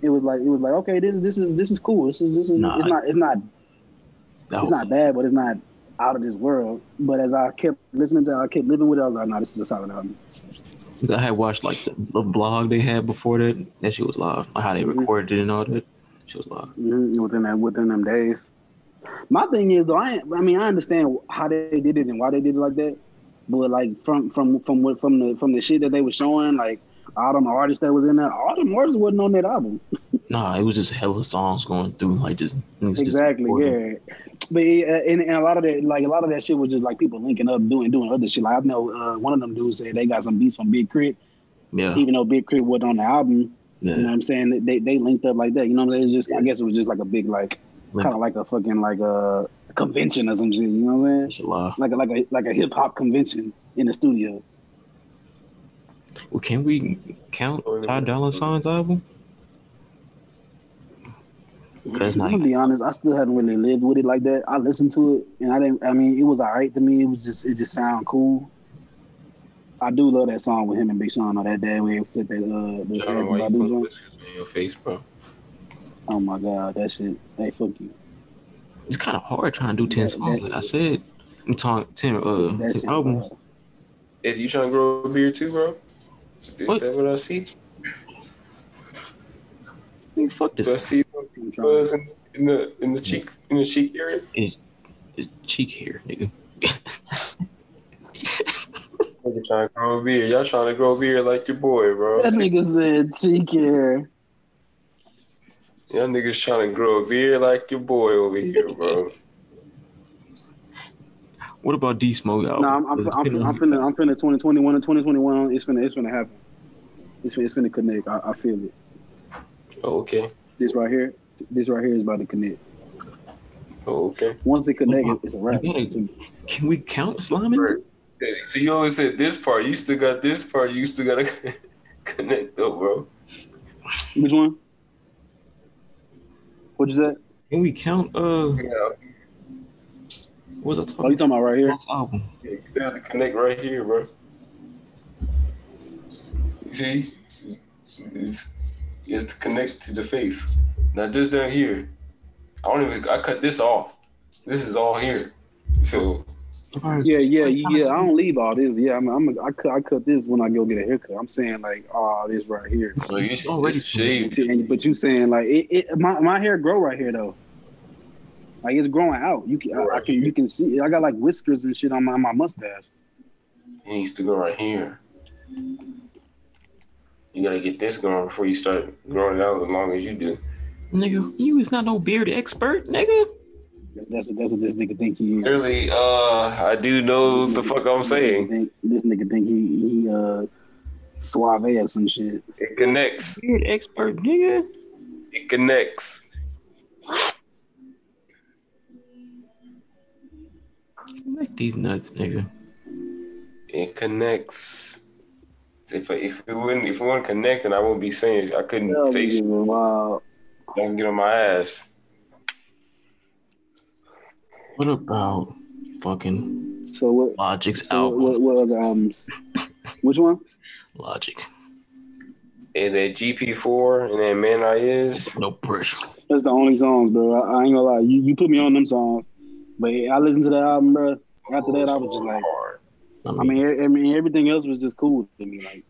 it was like okay, this is cool. This is nah, it's not bad, but it's not out of this world. But as I kept listening to it, I kept living with it. I was like, nah, this is a solid album. I had watched like the blog they had before that. That shit was live. Like how they recorded it and all that. She was live. Mm-hmm. Within them days. My thing is though, I understand how they did it and why they did it like that. But like from the shit that they were showing, like all them artists that was in there, all them artists wasn't on that album. Nah, it was just hella songs going through, like just exactly, just yeah. But and a lot of that shit was just like people linking up, doing other shit. Like I know one of them dudes said they got some beats from Big Crit, yeah. Even though Big Crit wasn't on the album, yeah. You know what I'm saying? They linked up like that. You know what I'm saying? It's just I guess it was just like a big like kind of like a fucking like a. Convention or some shit, you know what I'm saying? Like a hip hop convention in the studio. Well, can we count Ty Dolla $ign's album? I'm gonna be honest, I still haven't really lived with it like that. I listened to it and it was alright to me. It just sound cool. I do love that song with him and Big Sean on that day where he flipped that. John, why you put whiskers on your face, bro? Oh my god, that shit. Hey, fuck you. It's kind of hard trying to do 10 songs. Like I said, I'm talking 10 albums. Hey, you trying to grow a beard too, bro? Is that what I see? Man, fuck this. Do I see the buzz in the cheek area? It's cheek hair, nigga. Nigga trying to grow a beard. Y'all trying to grow a beard like your boy, bro. That nigga said cheek hair. Y'all niggas trying to grow a beard like your boy over here, bro. What about D Smoke? No, I'm finna 2021 and 2021. It's finna happen. It's finna connect. I feel it. Oh, okay. This right here is about to connect. Oh, okay. Once it connects, it's a wrap. Can we count Slime? So you always said this part. You still got this part. You still gotta connect though, bro. Which one? What you said? Can we count? What's up? Oh, you talking about right here? Album. Yeah, you still have to connect right here, bro. You see, you have to connect to the face. Now just down here, I cut this off. This is all here. So. Yeah. I don't leave all this. Yeah, I cut this when I go get a haircut. I'm saying like, this right here. So it's already shaved. But you saying like, my hair grow right here though. Like it's growing out. You can see. I got like whiskers and shit on my mustache. It needs to go right here. You gotta get this going before you start growing out as long as you do. Nigga, you is not no beard expert, nigga. That's what this nigga think he is. Clearly, I do know the fuck I'm saying. This nigga think he suave or some shit. It connects. You're an expert, nigga. It connects. Connect these nuts, nigga. It connects. If it wouldn't connect, then I wouldn't be saying. I couldn't say shit. Wow. Don't get on my ass. What about fucking Logic's album? What other albums? Which one? Logic. And that GP4 and that Man I Is. No pressure. That's the only songs, bro. I ain't gonna lie. You put me on them songs. But I listened to that album, bro. After that, I was just like, I mean, everything else was just cool to me. Like,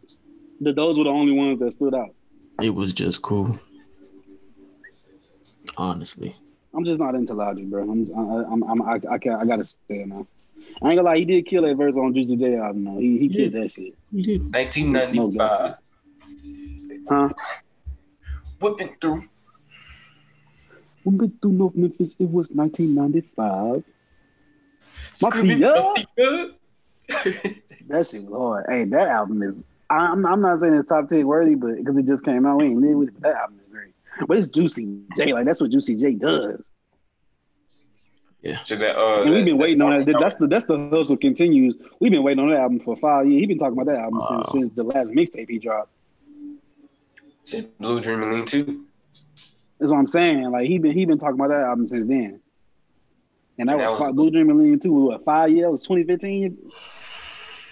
those were the only ones that stood out. It was just cool. Honestly. I'm just not into Logic, bro. I gotta say it now. I ain't gonna lie, he did kill that verse on Juicy J album. No, he killed that shit. He did. 1995. Huh? Whipping through. Whipping through North Memphis. It was 1995. My that shit hard. Hey, that album is. I'm not saying it's top 10 worthy, but because it just came out, we ain't with it. That album is great. But it's Juicy J. Like that's what Juicy J does. Yeah. So that, and we've been waiting on that. That's the hustle continues. We've been waiting on that album for 5 years. He's been talking about that album since the last mixtape he dropped. Blue Dream and Lean 2. That's what I'm saying. Like he been talking about that album since then. And that was Blue Dream and Lean 2 was what, 5 years? It was 2015?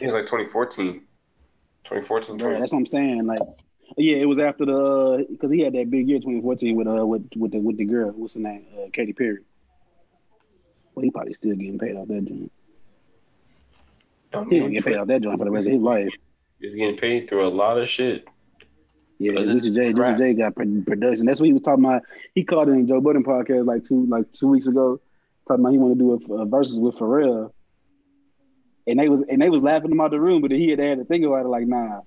It was like 2014. 2014. Yeah, that's what I'm saying. Like, yeah, it was after the because he had that big year 2014 with the girl. What's her name? Katy Perry. Well, he probably still getting paid off that joint. He don't get paid off that joint for the rest of his life. He's getting paid through a lot of shit. Yeah, Juicy J got production. That's what he was talking about. He called it in Joe Budden podcast like two weeks ago, talking about he wanted to do a versus with Pharrell. And they was laughing him out the room, but then they had to think about it like, nah.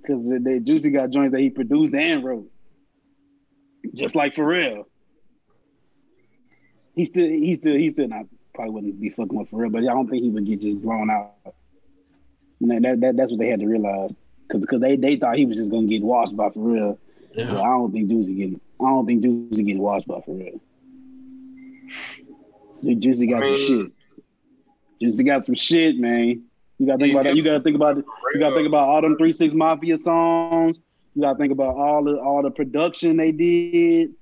Because Juicy got joints that he produced and wrote. Just like Pharrell. He still not probably wouldn't be fucking with Pharrell, but I don't think he would get just blown out. And that's what they had to realize. Because they thought he was just gonna get washed by Pharrell. Yeah. But I don't think Juicy getting washed by Pharrell. Dude, Juicy got some shit. Juicy got some shit, man. You gotta think about that. You gotta think about all them 3-6 Mafia songs. You gotta think about all the production they did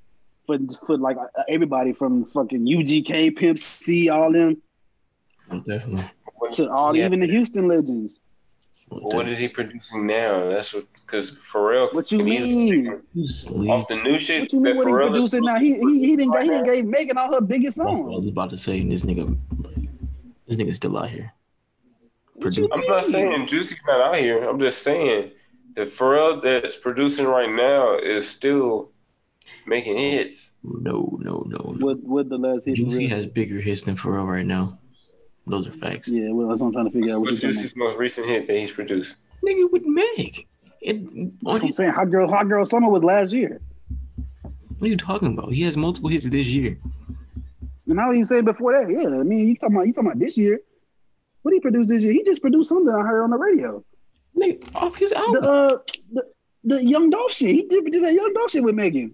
for like everybody from fucking UGK, Pimp C, all them. Definitely. To all even the Houston legends. What is he producing now? That's what, because Pharrell. What you mean? Off the new shit. What you mean? What he producing now? He didn't gave Megan all her biggest songs. I was about to say this nigga's still out here. I'm not saying Juicy's not out here. I'm just saying the Pharrell that's producing right now is still making hits. No. What the last hit? Juicy has bigger hits than Pharrell right now. Those are facts. Yeah, well, that's what I'm trying to figure out. What's Juicy's most recent hit that he's produced? Nigga with Meg. That's what I'm saying. Hot Girl Summer was last year. What are you talking about? He has multiple hits this year. And I was even saying before that, yeah. I mean, you talking about this year. What did he produce this year? He just produced something I heard on the radio. Nigga, off his album. The Young Dolph shit. He did that Young Dolph shit with Megan.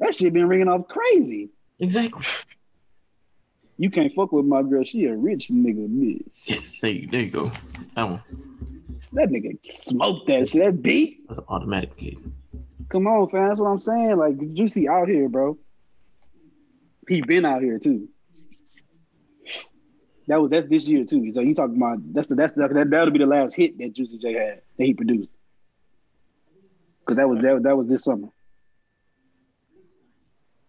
That shit been ringing off crazy. Exactly. You can't fuck with my girl. She a rich nigga, bitch. Yes, there you go. That one. That nigga smoked that shit. That beat. That's an automatic hit. Come on, fam. That's what I'm saying. Like, Juicy out here, bro. He been out here too. That's this year too. So you talking about that'll be the last hit that Juicy J had that he produced. Because that was this summer.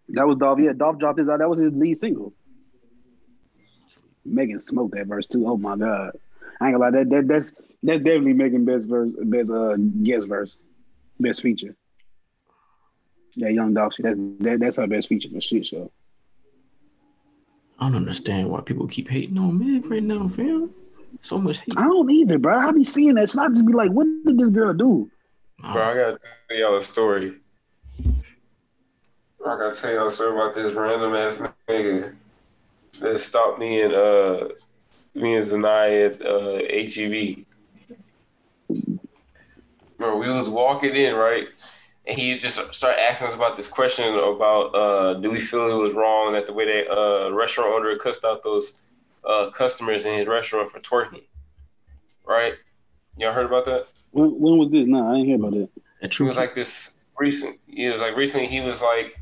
That was Dolph. Yeah, Dolph dropped his out. That was his lead single. Megan smoked that verse too. Oh my god, I ain't gonna lie. That's definitely Megan best feature. That Young Dolph shit. That's her best feature for shit show. I don't understand why people keep hating on Meg right now, fam. So much hate. I don't either, bro. I be seeing that shit. I just be like, what did this girl do? Bro, I gotta tell y'all a story. I gotta tell y'all a story about this random ass nigga that stopped me and Zanai at HEB. Bro, we was walking in, right? And he just started asking us about this question about do we feel it was wrong that the way that restaurant owner cussed out those customers in his restaurant for twerking, right? Y'all heard about that? When was this? Nah, I didn't hear about that. It was like this recent. It was like recently. He was like,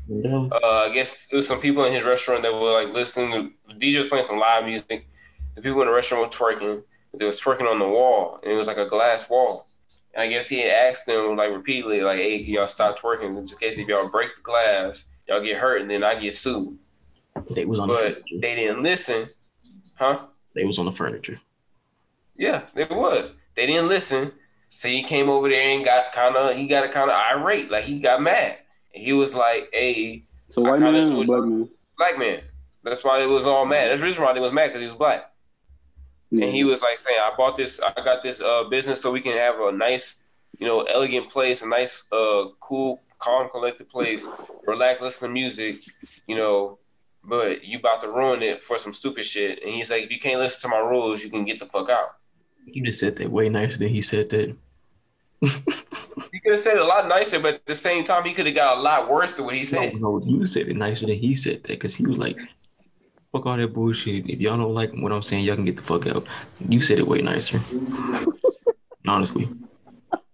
I guess there was some people in his restaurant that were like listening. The DJ was playing some live music. The people in the restaurant were twerking. They was twerking on the wall, and it was like a glass wall. And I guess he had asked them like repeatedly, like, hey, can y'all stop twerking? In case if y'all break the glass, y'all get hurt and then I get sued. They was on the furniture. But they didn't listen. Huh? They was on the furniture. Yeah, they was. They didn't listen. So he came over there and got kind of irate. Like he got mad. And he was like, hey. So white man or black man? Black man. That's why they was all mad. That's the reason why they was mad, because he was black. Yeah. And he was like saying, I got this business so we can have a nice, elegant place, a nice, cool, calm, collected place, relax, listen to music, but you about to ruin it for some stupid shit. And he's like, if you can't listen to my rules, you can get the fuck out. You just said that way nicer than he said that. He could have said it a lot nicer, but at the same time, he could have got a lot worse than what he said. No, you said it nicer than he said that, because he was like, fuck all that bullshit. If y'all don't like what I'm saying, y'all can get the fuck out. You said it way nicer. Honestly.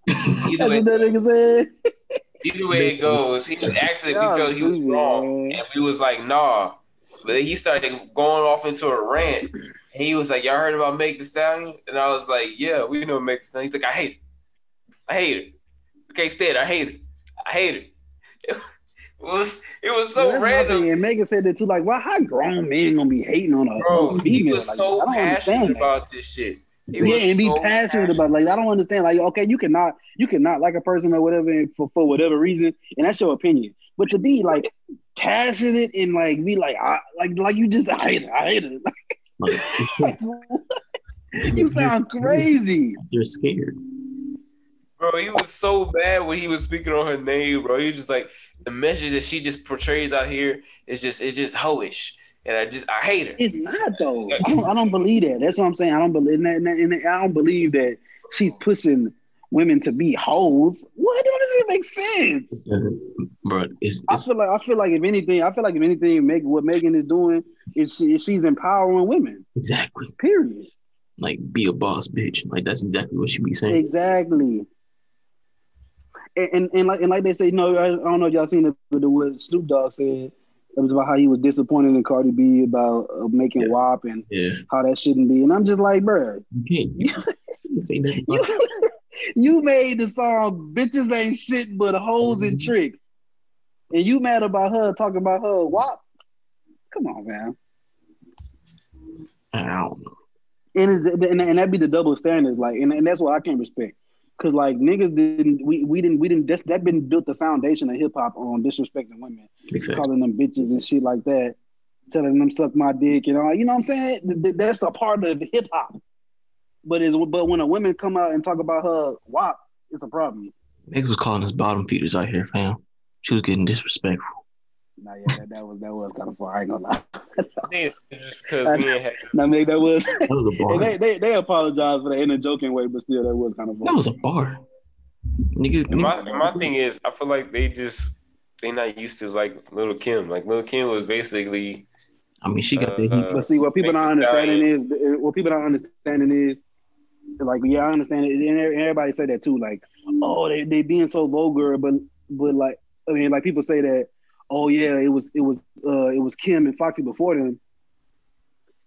Either way it goes, he asked if he felt he was wrong, and we was like, nah. But he started going off into a rant, and he was like, y'all heard about Megan Thee Stallion? And I was like, yeah, we know Megan Thee Stallion. He's like, I hate it. I can't stand it. I hate it. It was so random. And Megan said that too, like, well, how grown men gonna be hating on a bro, he was like, so passionate about this shit. He was passionate about it. Like, I don't understand. Like, okay, you cannot like a person or whatever for whatever reason, and that's your opinion. But to be like passionate and like be like, I hate it. Like, you sound crazy. You're scared. Bro, he was so bad when he was speaking on her name, bro. He was just like, the message that she just portrays out here is just, it's just hoish. And I hate her. It's not though. I don't believe that. That's what I'm saying. I don't believe that. And I don't believe that she's pushing women to be hoes. What? That doesn't even make sense. Bro, I feel like if anything, what Megan is doing is she's empowering women. Exactly. Period. Like, be a boss, bitch. Like, that's exactly what she be saying. Exactly. And like they say, I don't know if y'all seen it, but what Snoop Dogg said, it was about how he was disappointed in Cardi B about making WAP and how that shouldn't be. And I'm just like, bruh, you made the song Bitches Ain't Shit But Hoes and Tricks. And you mad about her talking about her WAP? Come on, man. I don't know. And that'd be the double standards. Like, and that's what I can't respect. Cause like niggas didn't that been built the foundation of hip hop on disrespecting women, calling them bitches and shit like that, telling them suck my dick, you know what I'm saying? That's a part of hip hop. But when a woman come out and talk about her WAP, it's a problem. Niggas was calling us bottom feeders out here, fam. She was getting disrespectful. Nah, yeah, that was kind of far. I ain't gonna lie. That was. That was a bar. They apologized for that in a joking way, but still, that was kind of far. That was a bar. My thing is, I feel like they not used to like Lil' Kim. Like Lil' Kim was basically. I mean, she got the heat. But see, what people not understanding is, like, yeah, I understand it, and everybody say that too. Like, oh, they being so vulgar, but like, I mean, like people say that. Oh yeah, it was Kim and Foxy before them.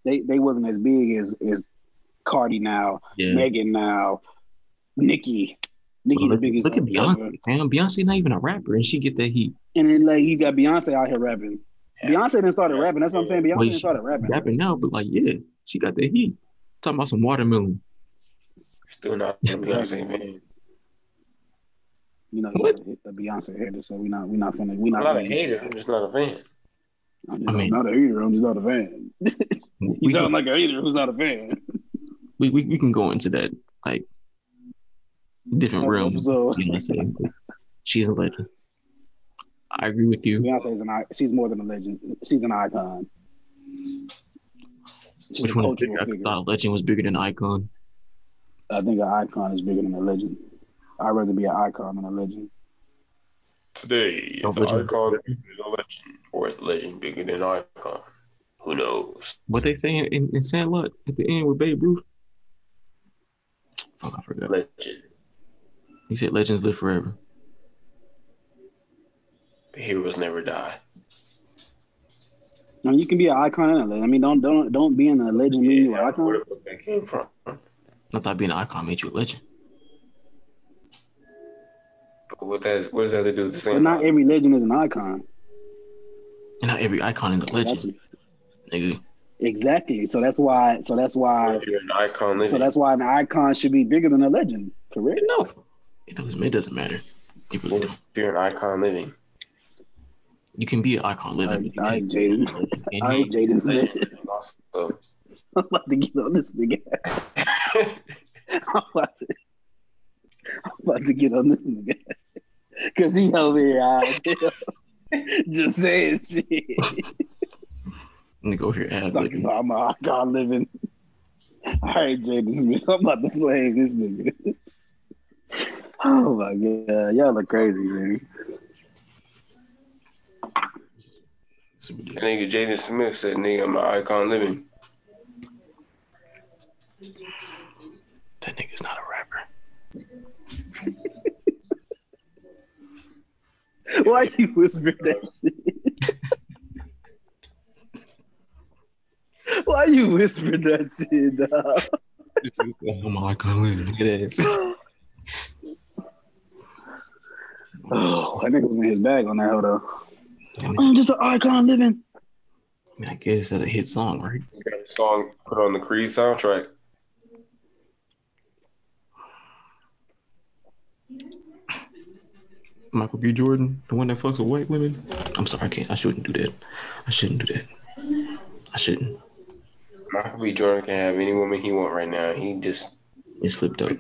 They wasn't as big as Cardi now, Megan now, Nicki. Nicki the biggest. Look at Beyonce, man. Beyonce not even a rapper, and she get that heat. And then like you got Beyonce out here rapping. Yeah. Beyonce didn't start rapping. That's what I'm saying. Beyonce didn't start rapping. Rapping now, but like she got that heat. Talking about some watermelon. Still not Beyonce, man. You know, what? The Beyonce hater, so we're not. I'm not a hater. I'm just not a fan. I'm not a hater. I'm just not a fan. You sound like a hater who's not a fan. We can go into that like different realms. So. She's a legend. I agree with you. Beyonce is she's more than a legend. She's an icon. Which one is bigger? I thought a legend was bigger than an icon. I think an icon is bigger than a legend. I'd rather be an icon than a legend. Today, is an icon bigger than a legend, or is a legend bigger than an icon? Who knows? What they saying in Sandlot at the end with Babe Ruth? Fuck, I forgot. Legend. He said legends live forever. The heroes never die. No, you can be an icon and a legend. I mean, don't be in a legend. Yeah, you an icon. Where the fuck that came from? I thought being an icon made you a legend. What does that have to do with the same? But not every legend is an icon. And not every icon is a legend. Nigga. Exactly. So that's why you're an icon legend. So that's why an icon should be bigger than a legend, correct? No. It doesn't matter. Really if you're an icon living. You can be an icon living. I ain't Jaden. I'm about to get on this nigga. I'm about to get on this nigga. Because he over here just saying shit. Nigga over here ass talking about my icon living. All right, Jay, this is, I'm about to play this nigga. Oh my god, y'all look crazy, man. That nigga Jaden Smith said, "Nigga, I'm an icon living." That nigga's not a rapper. Why you whisper that shit? Why you whisper that shit, dog? I'm an icon living. Look at that. Oh, that nigga was in his bag on that hoe though. I'm just an icon living. I mean, I guess that's a hit song, right? You got a song put on the Creed soundtrack. Michael B. Jordan, the one that fucks with white women. I'm sorry, I can't. I shouldn't do that. Michael B. Jordan can have any woman he want right now. He just... It slipped up.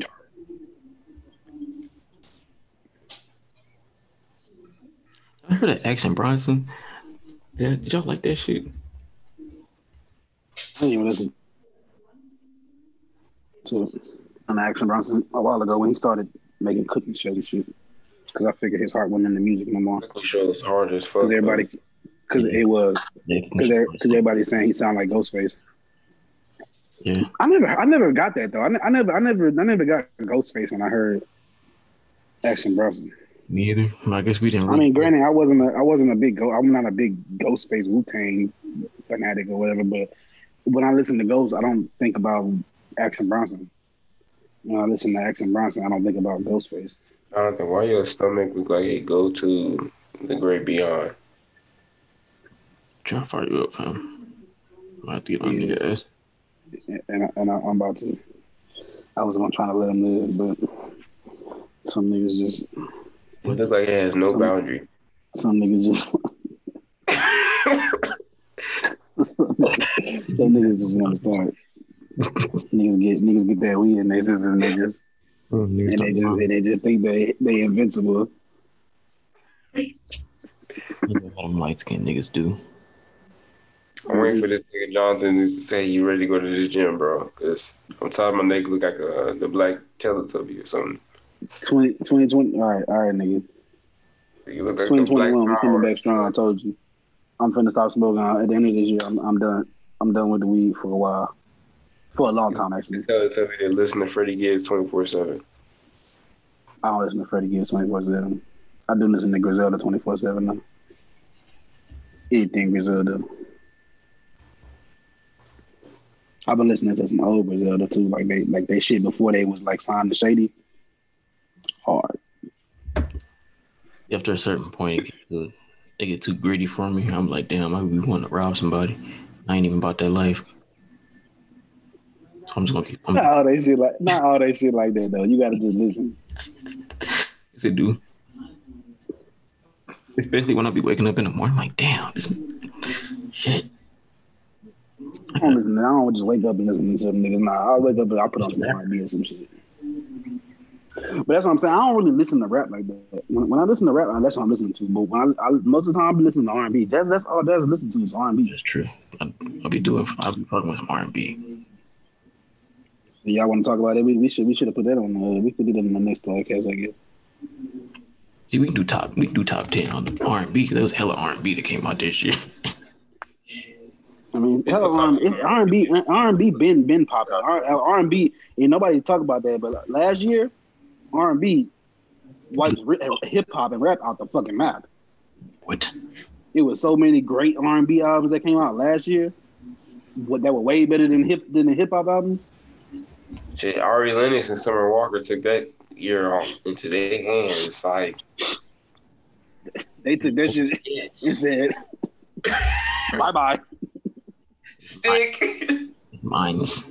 I heard of Action Bronson. Did y'all like that shit? I didn't even listen to Action Bronson a while ago when he started making cooking shows and shit. Because I figured his heart went into music no more. Cooking shows hard as fuck. Because everybody's saying he sounded like Ghostface. Yeah. I never got that though. I never got Ghostface when I heard Action Bronson. Me either. I guess we didn't. Really, I mean, granted, I'm not a big Ghostface Wu-Tang fanatic or whatever. But when I listen to Ghost, I don't think about Action Bronson. When I listen to Action Bronson, I don't think about Ghostface. Jonathan, why your stomach look like it go to the great beyond? I'm trying to fire you up, fam. I'm about to get on nigga ass. And I'm about to. I was gonna try to let him live, but some niggas just. It looks like it has no boundary. Some niggas just want to start. Niggas get that weed in their system and they just think they invincible. You know how them light skinned niggas do. I'm waiting for this nigga Jonathan to say you ready to go to this gym, bro. Cause I'm tired of my neck look like the black Teletubby or something. 2020. All right, nigga. 2021, we're coming back strong. I told you, I'm finna stop smoking. At the end of this year, I'm done. I'm done with the weed for a while, for a long time actually. Tell me to listen to Freddie Gibbs 24/7. I don't listen to Freddie Gibbs 24/7. I do listen to Griselda 24/7 though. Anything Griselda. I've been listening to some old Griselda too, like they shit before they was like signed to Shady. Hard. After a certain point, they get too gritty for me. I'm like, damn, I be wanting to rob somebody. I ain't even about that life. So I'm just gonna keep. Not all that shit like that though. You gotta just listen. Yes, it do. Especially when I be waking up in the morning, I'm like, damn, this shit. I don't just wake up and listen to them niggas. Nah, I wake up and I put on some R&B and some shit. But that's what I'm saying. I don't really listen to rap like that. When I listen to rap, that's what I'm listening to. But when I most of the time, I'm listening to R&B. That's all that's listen to is R&B. That's true. I'll be fucking with some R&B. So y'all want to talk about it? We should have put that on. We could do that in the next podcast, I guess. See, we can do top 10 on the R&B because there was hella R&B that came out this year. I mean, R&B been popular. R&B and nobody talk about that. But last year. R&B wiped hip-hop and rap out the fucking map. What? It was so many great R&B albums that came out last year that were way better than the hip-hop albums. Shit, Ari Lennox and Summer Walker took that year off into their hands. It's like... They took that shit and said, bye-bye. Stick. Mines.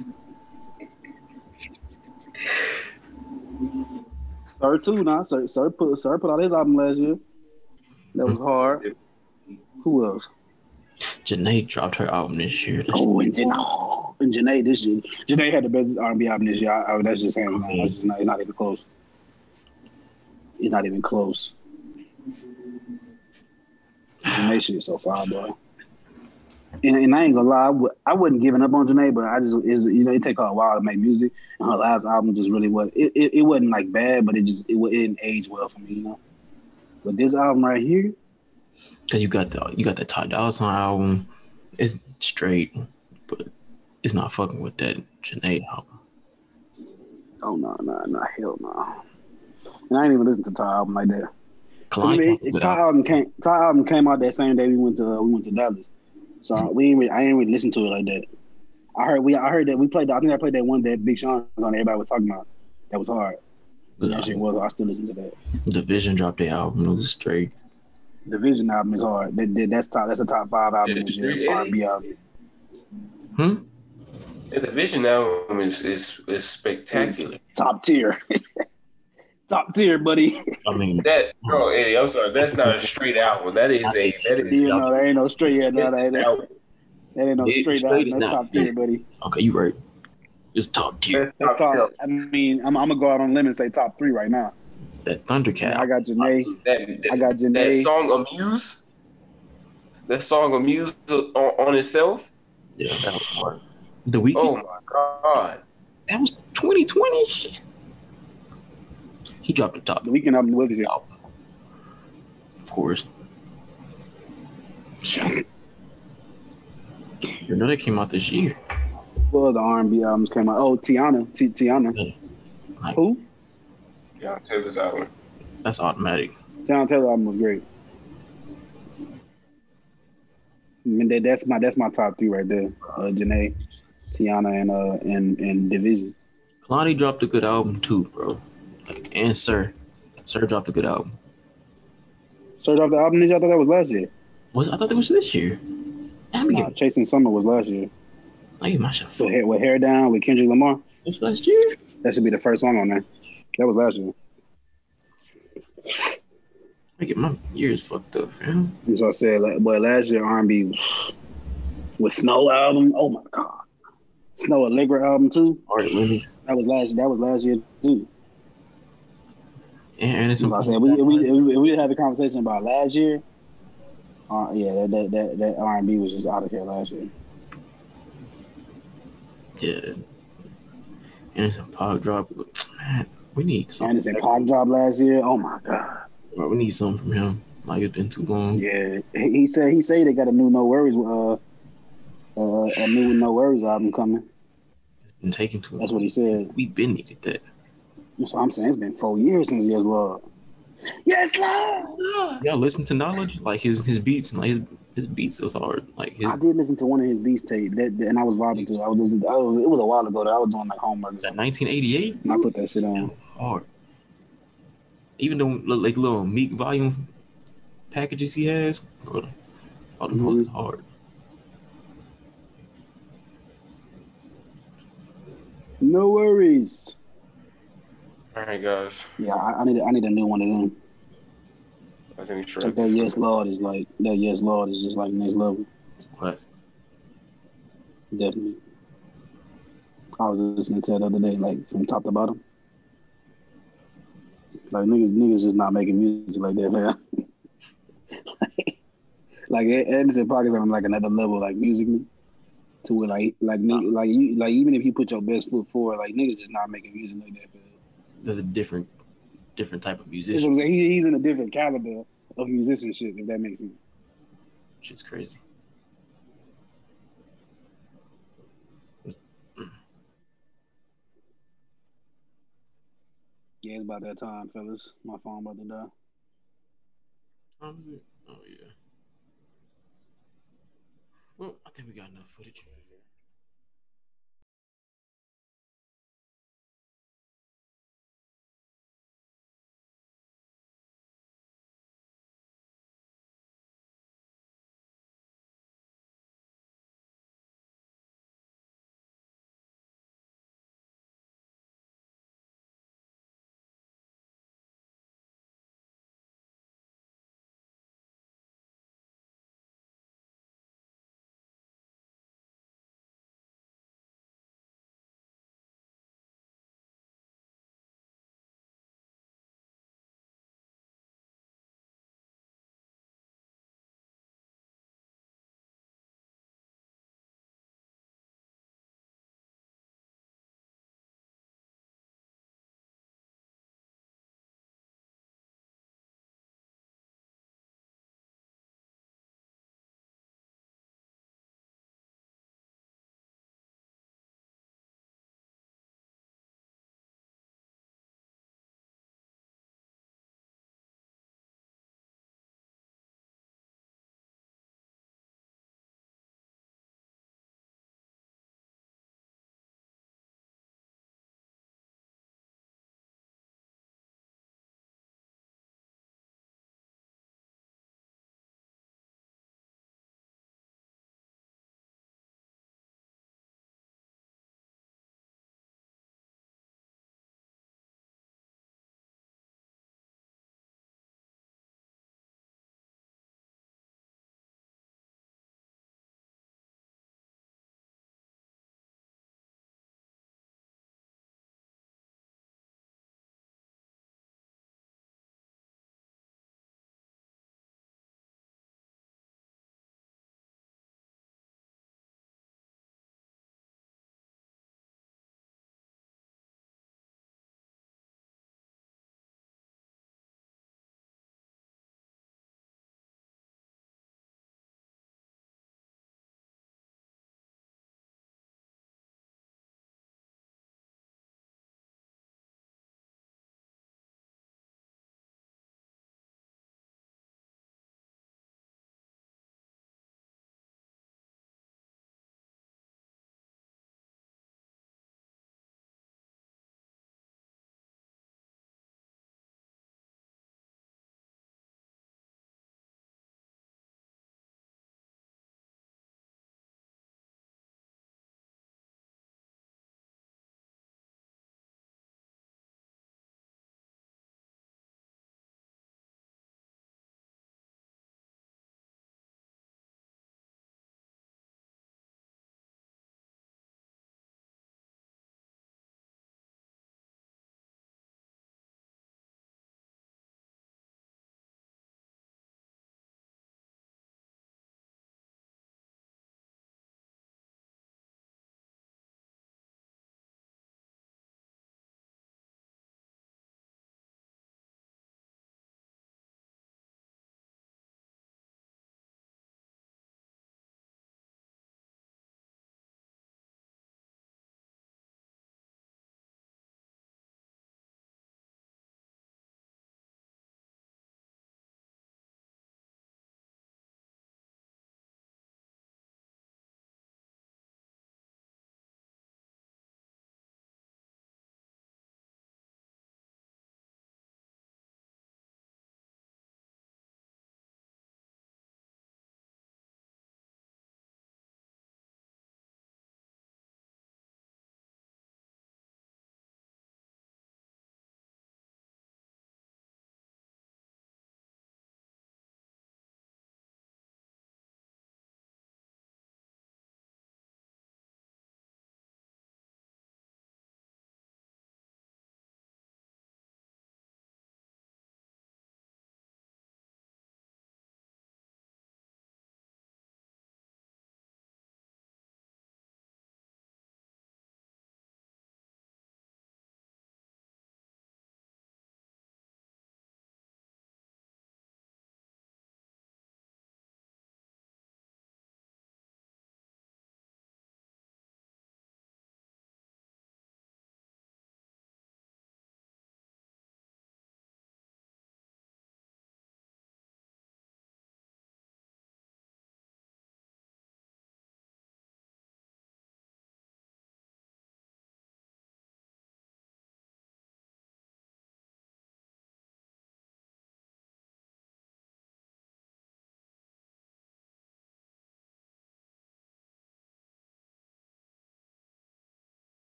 Sir too, nah. Sir put out his album last year. That was hard. Who else? Janae dropped her album this year. Oh, and Janae. and Janae this year. Janae had the best R&B album this year. That's just him. It's not even close. It's not even close. Janae shit so far, boy. And I ain't gonna lie, I wasn't giving up on Janae, but I just, you know, it take her a while to make music, and her last album just really was. It wasn't like bad, but it didn't age well for me, you know. But this album right here, because you got the Ty Dolla $ign album, it's straight, but it's not fucking with that Janae album. Oh no, hell no. And I ain't even listen to Ty album like that. Ty album came out that same day we went to Dallas. So I didn't really listen to it like that. I heard that we played. I think I played that one that Big Sean was on. Everybody was talking about that was hard. Yeah. That shit was. I still listen to that. Division dropped their album. It was straight. Division album is hard. That's a top 5 album. R&B album. The Division album is spectacular. It's top tier. Top tier, buddy. I mean, that, bro. Hey, I'm sorry. That's not a straight album. That is. You know, there ain't no straight yet. No, that ain't no straight album. That's top tier, buddy. Okay, you right. It's top tier. That's top tier. I mean, I'm gonna go out on a limb and say top 3 right now. That Thundercat. I got Janae. I got Janae. That song Amuse. That song Amuse on itself. Yeah, that was hard. The Weeknd. Oh my god. That was 2020. Shit. He dropped the top. The Weeknd album was his album. Of course. You know they came out this year. Well, the R&B albums came out. Oh, Teyana. Yeah. Like, who? Teyana Taylor's album. That's automatic. Teyana Taylor album was great. I mean, that's my top 3 right there. Janae, Teyana, and Division. Kalani dropped a good album too, bro. And Sir dropped a good album. Sir dropped the album this year? I thought that was last year. I thought that was this year. Chasing Summer was last year. I get my shit with Hair Down with Kendrick Lamar. That's last year. That should be the first song on there. That was last year. I get my ears fucked up, fam. That's what I said. Like, boy, last year R&B with Snow album. Oh my god, Snow Allegra album too. That was last year too. And it's important. I said, if we had a conversation about last year, that R&B was just out of here last year. Yeah. Anderson Paak drop. Man, we need something. Anderson Paak dropped last year. Oh my god. Bro, we need something from him. Like, it's been too long. Yeah. He said they got a new No Worries album coming. It's been taking too long. That's what he said. We've been needed that. That's what I'm saying. It's been 4 years since Yes Lord. Yes Lord. Y'all listen to Knowledge, like his beats, like his beats was hard. Like I did listen to one of his beats tape, that and I was vibing to it. I was listening. It was a while ago that I was doing like homework. That 1988. And I put that shit on hard. Even though like little Meek volume packages he has, bro, all the fuck is hard. No Worries. All right, guys. Yeah, I need a new one of them. I think it's true. That Yes Lord is like that. Yes Lord is just like next level. It's a classic. Definitely. I was listening to that the other day, like from top to bottom. Like niggas just not making music like that, man. like Anderson Paak is on like another level, like musically. To where like even if you put your best foot forward, like niggas just not making music like that, man. There's a different type of musician. He's in a different caliber of musicianship, if that makes sense. Shit's crazy. Yeah, it's about that time, fellas. My phone about to die. How was it? Oh, yeah. Well, I think we got enough footage.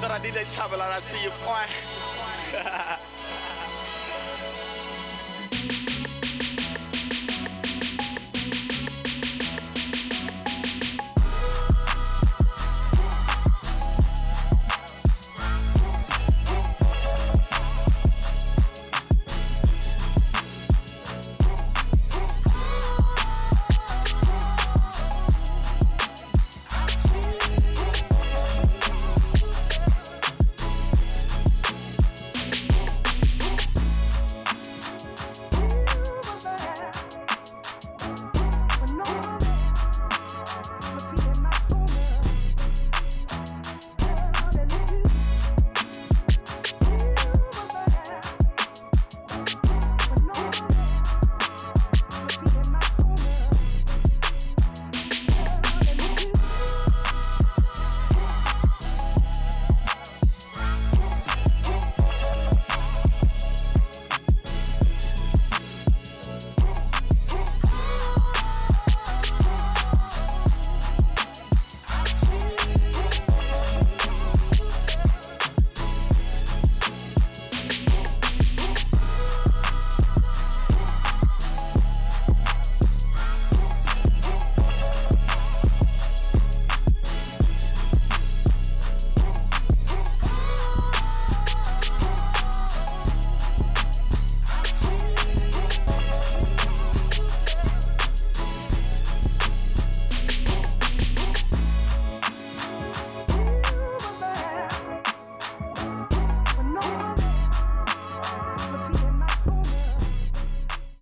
Thought I did that travel and I see you fine.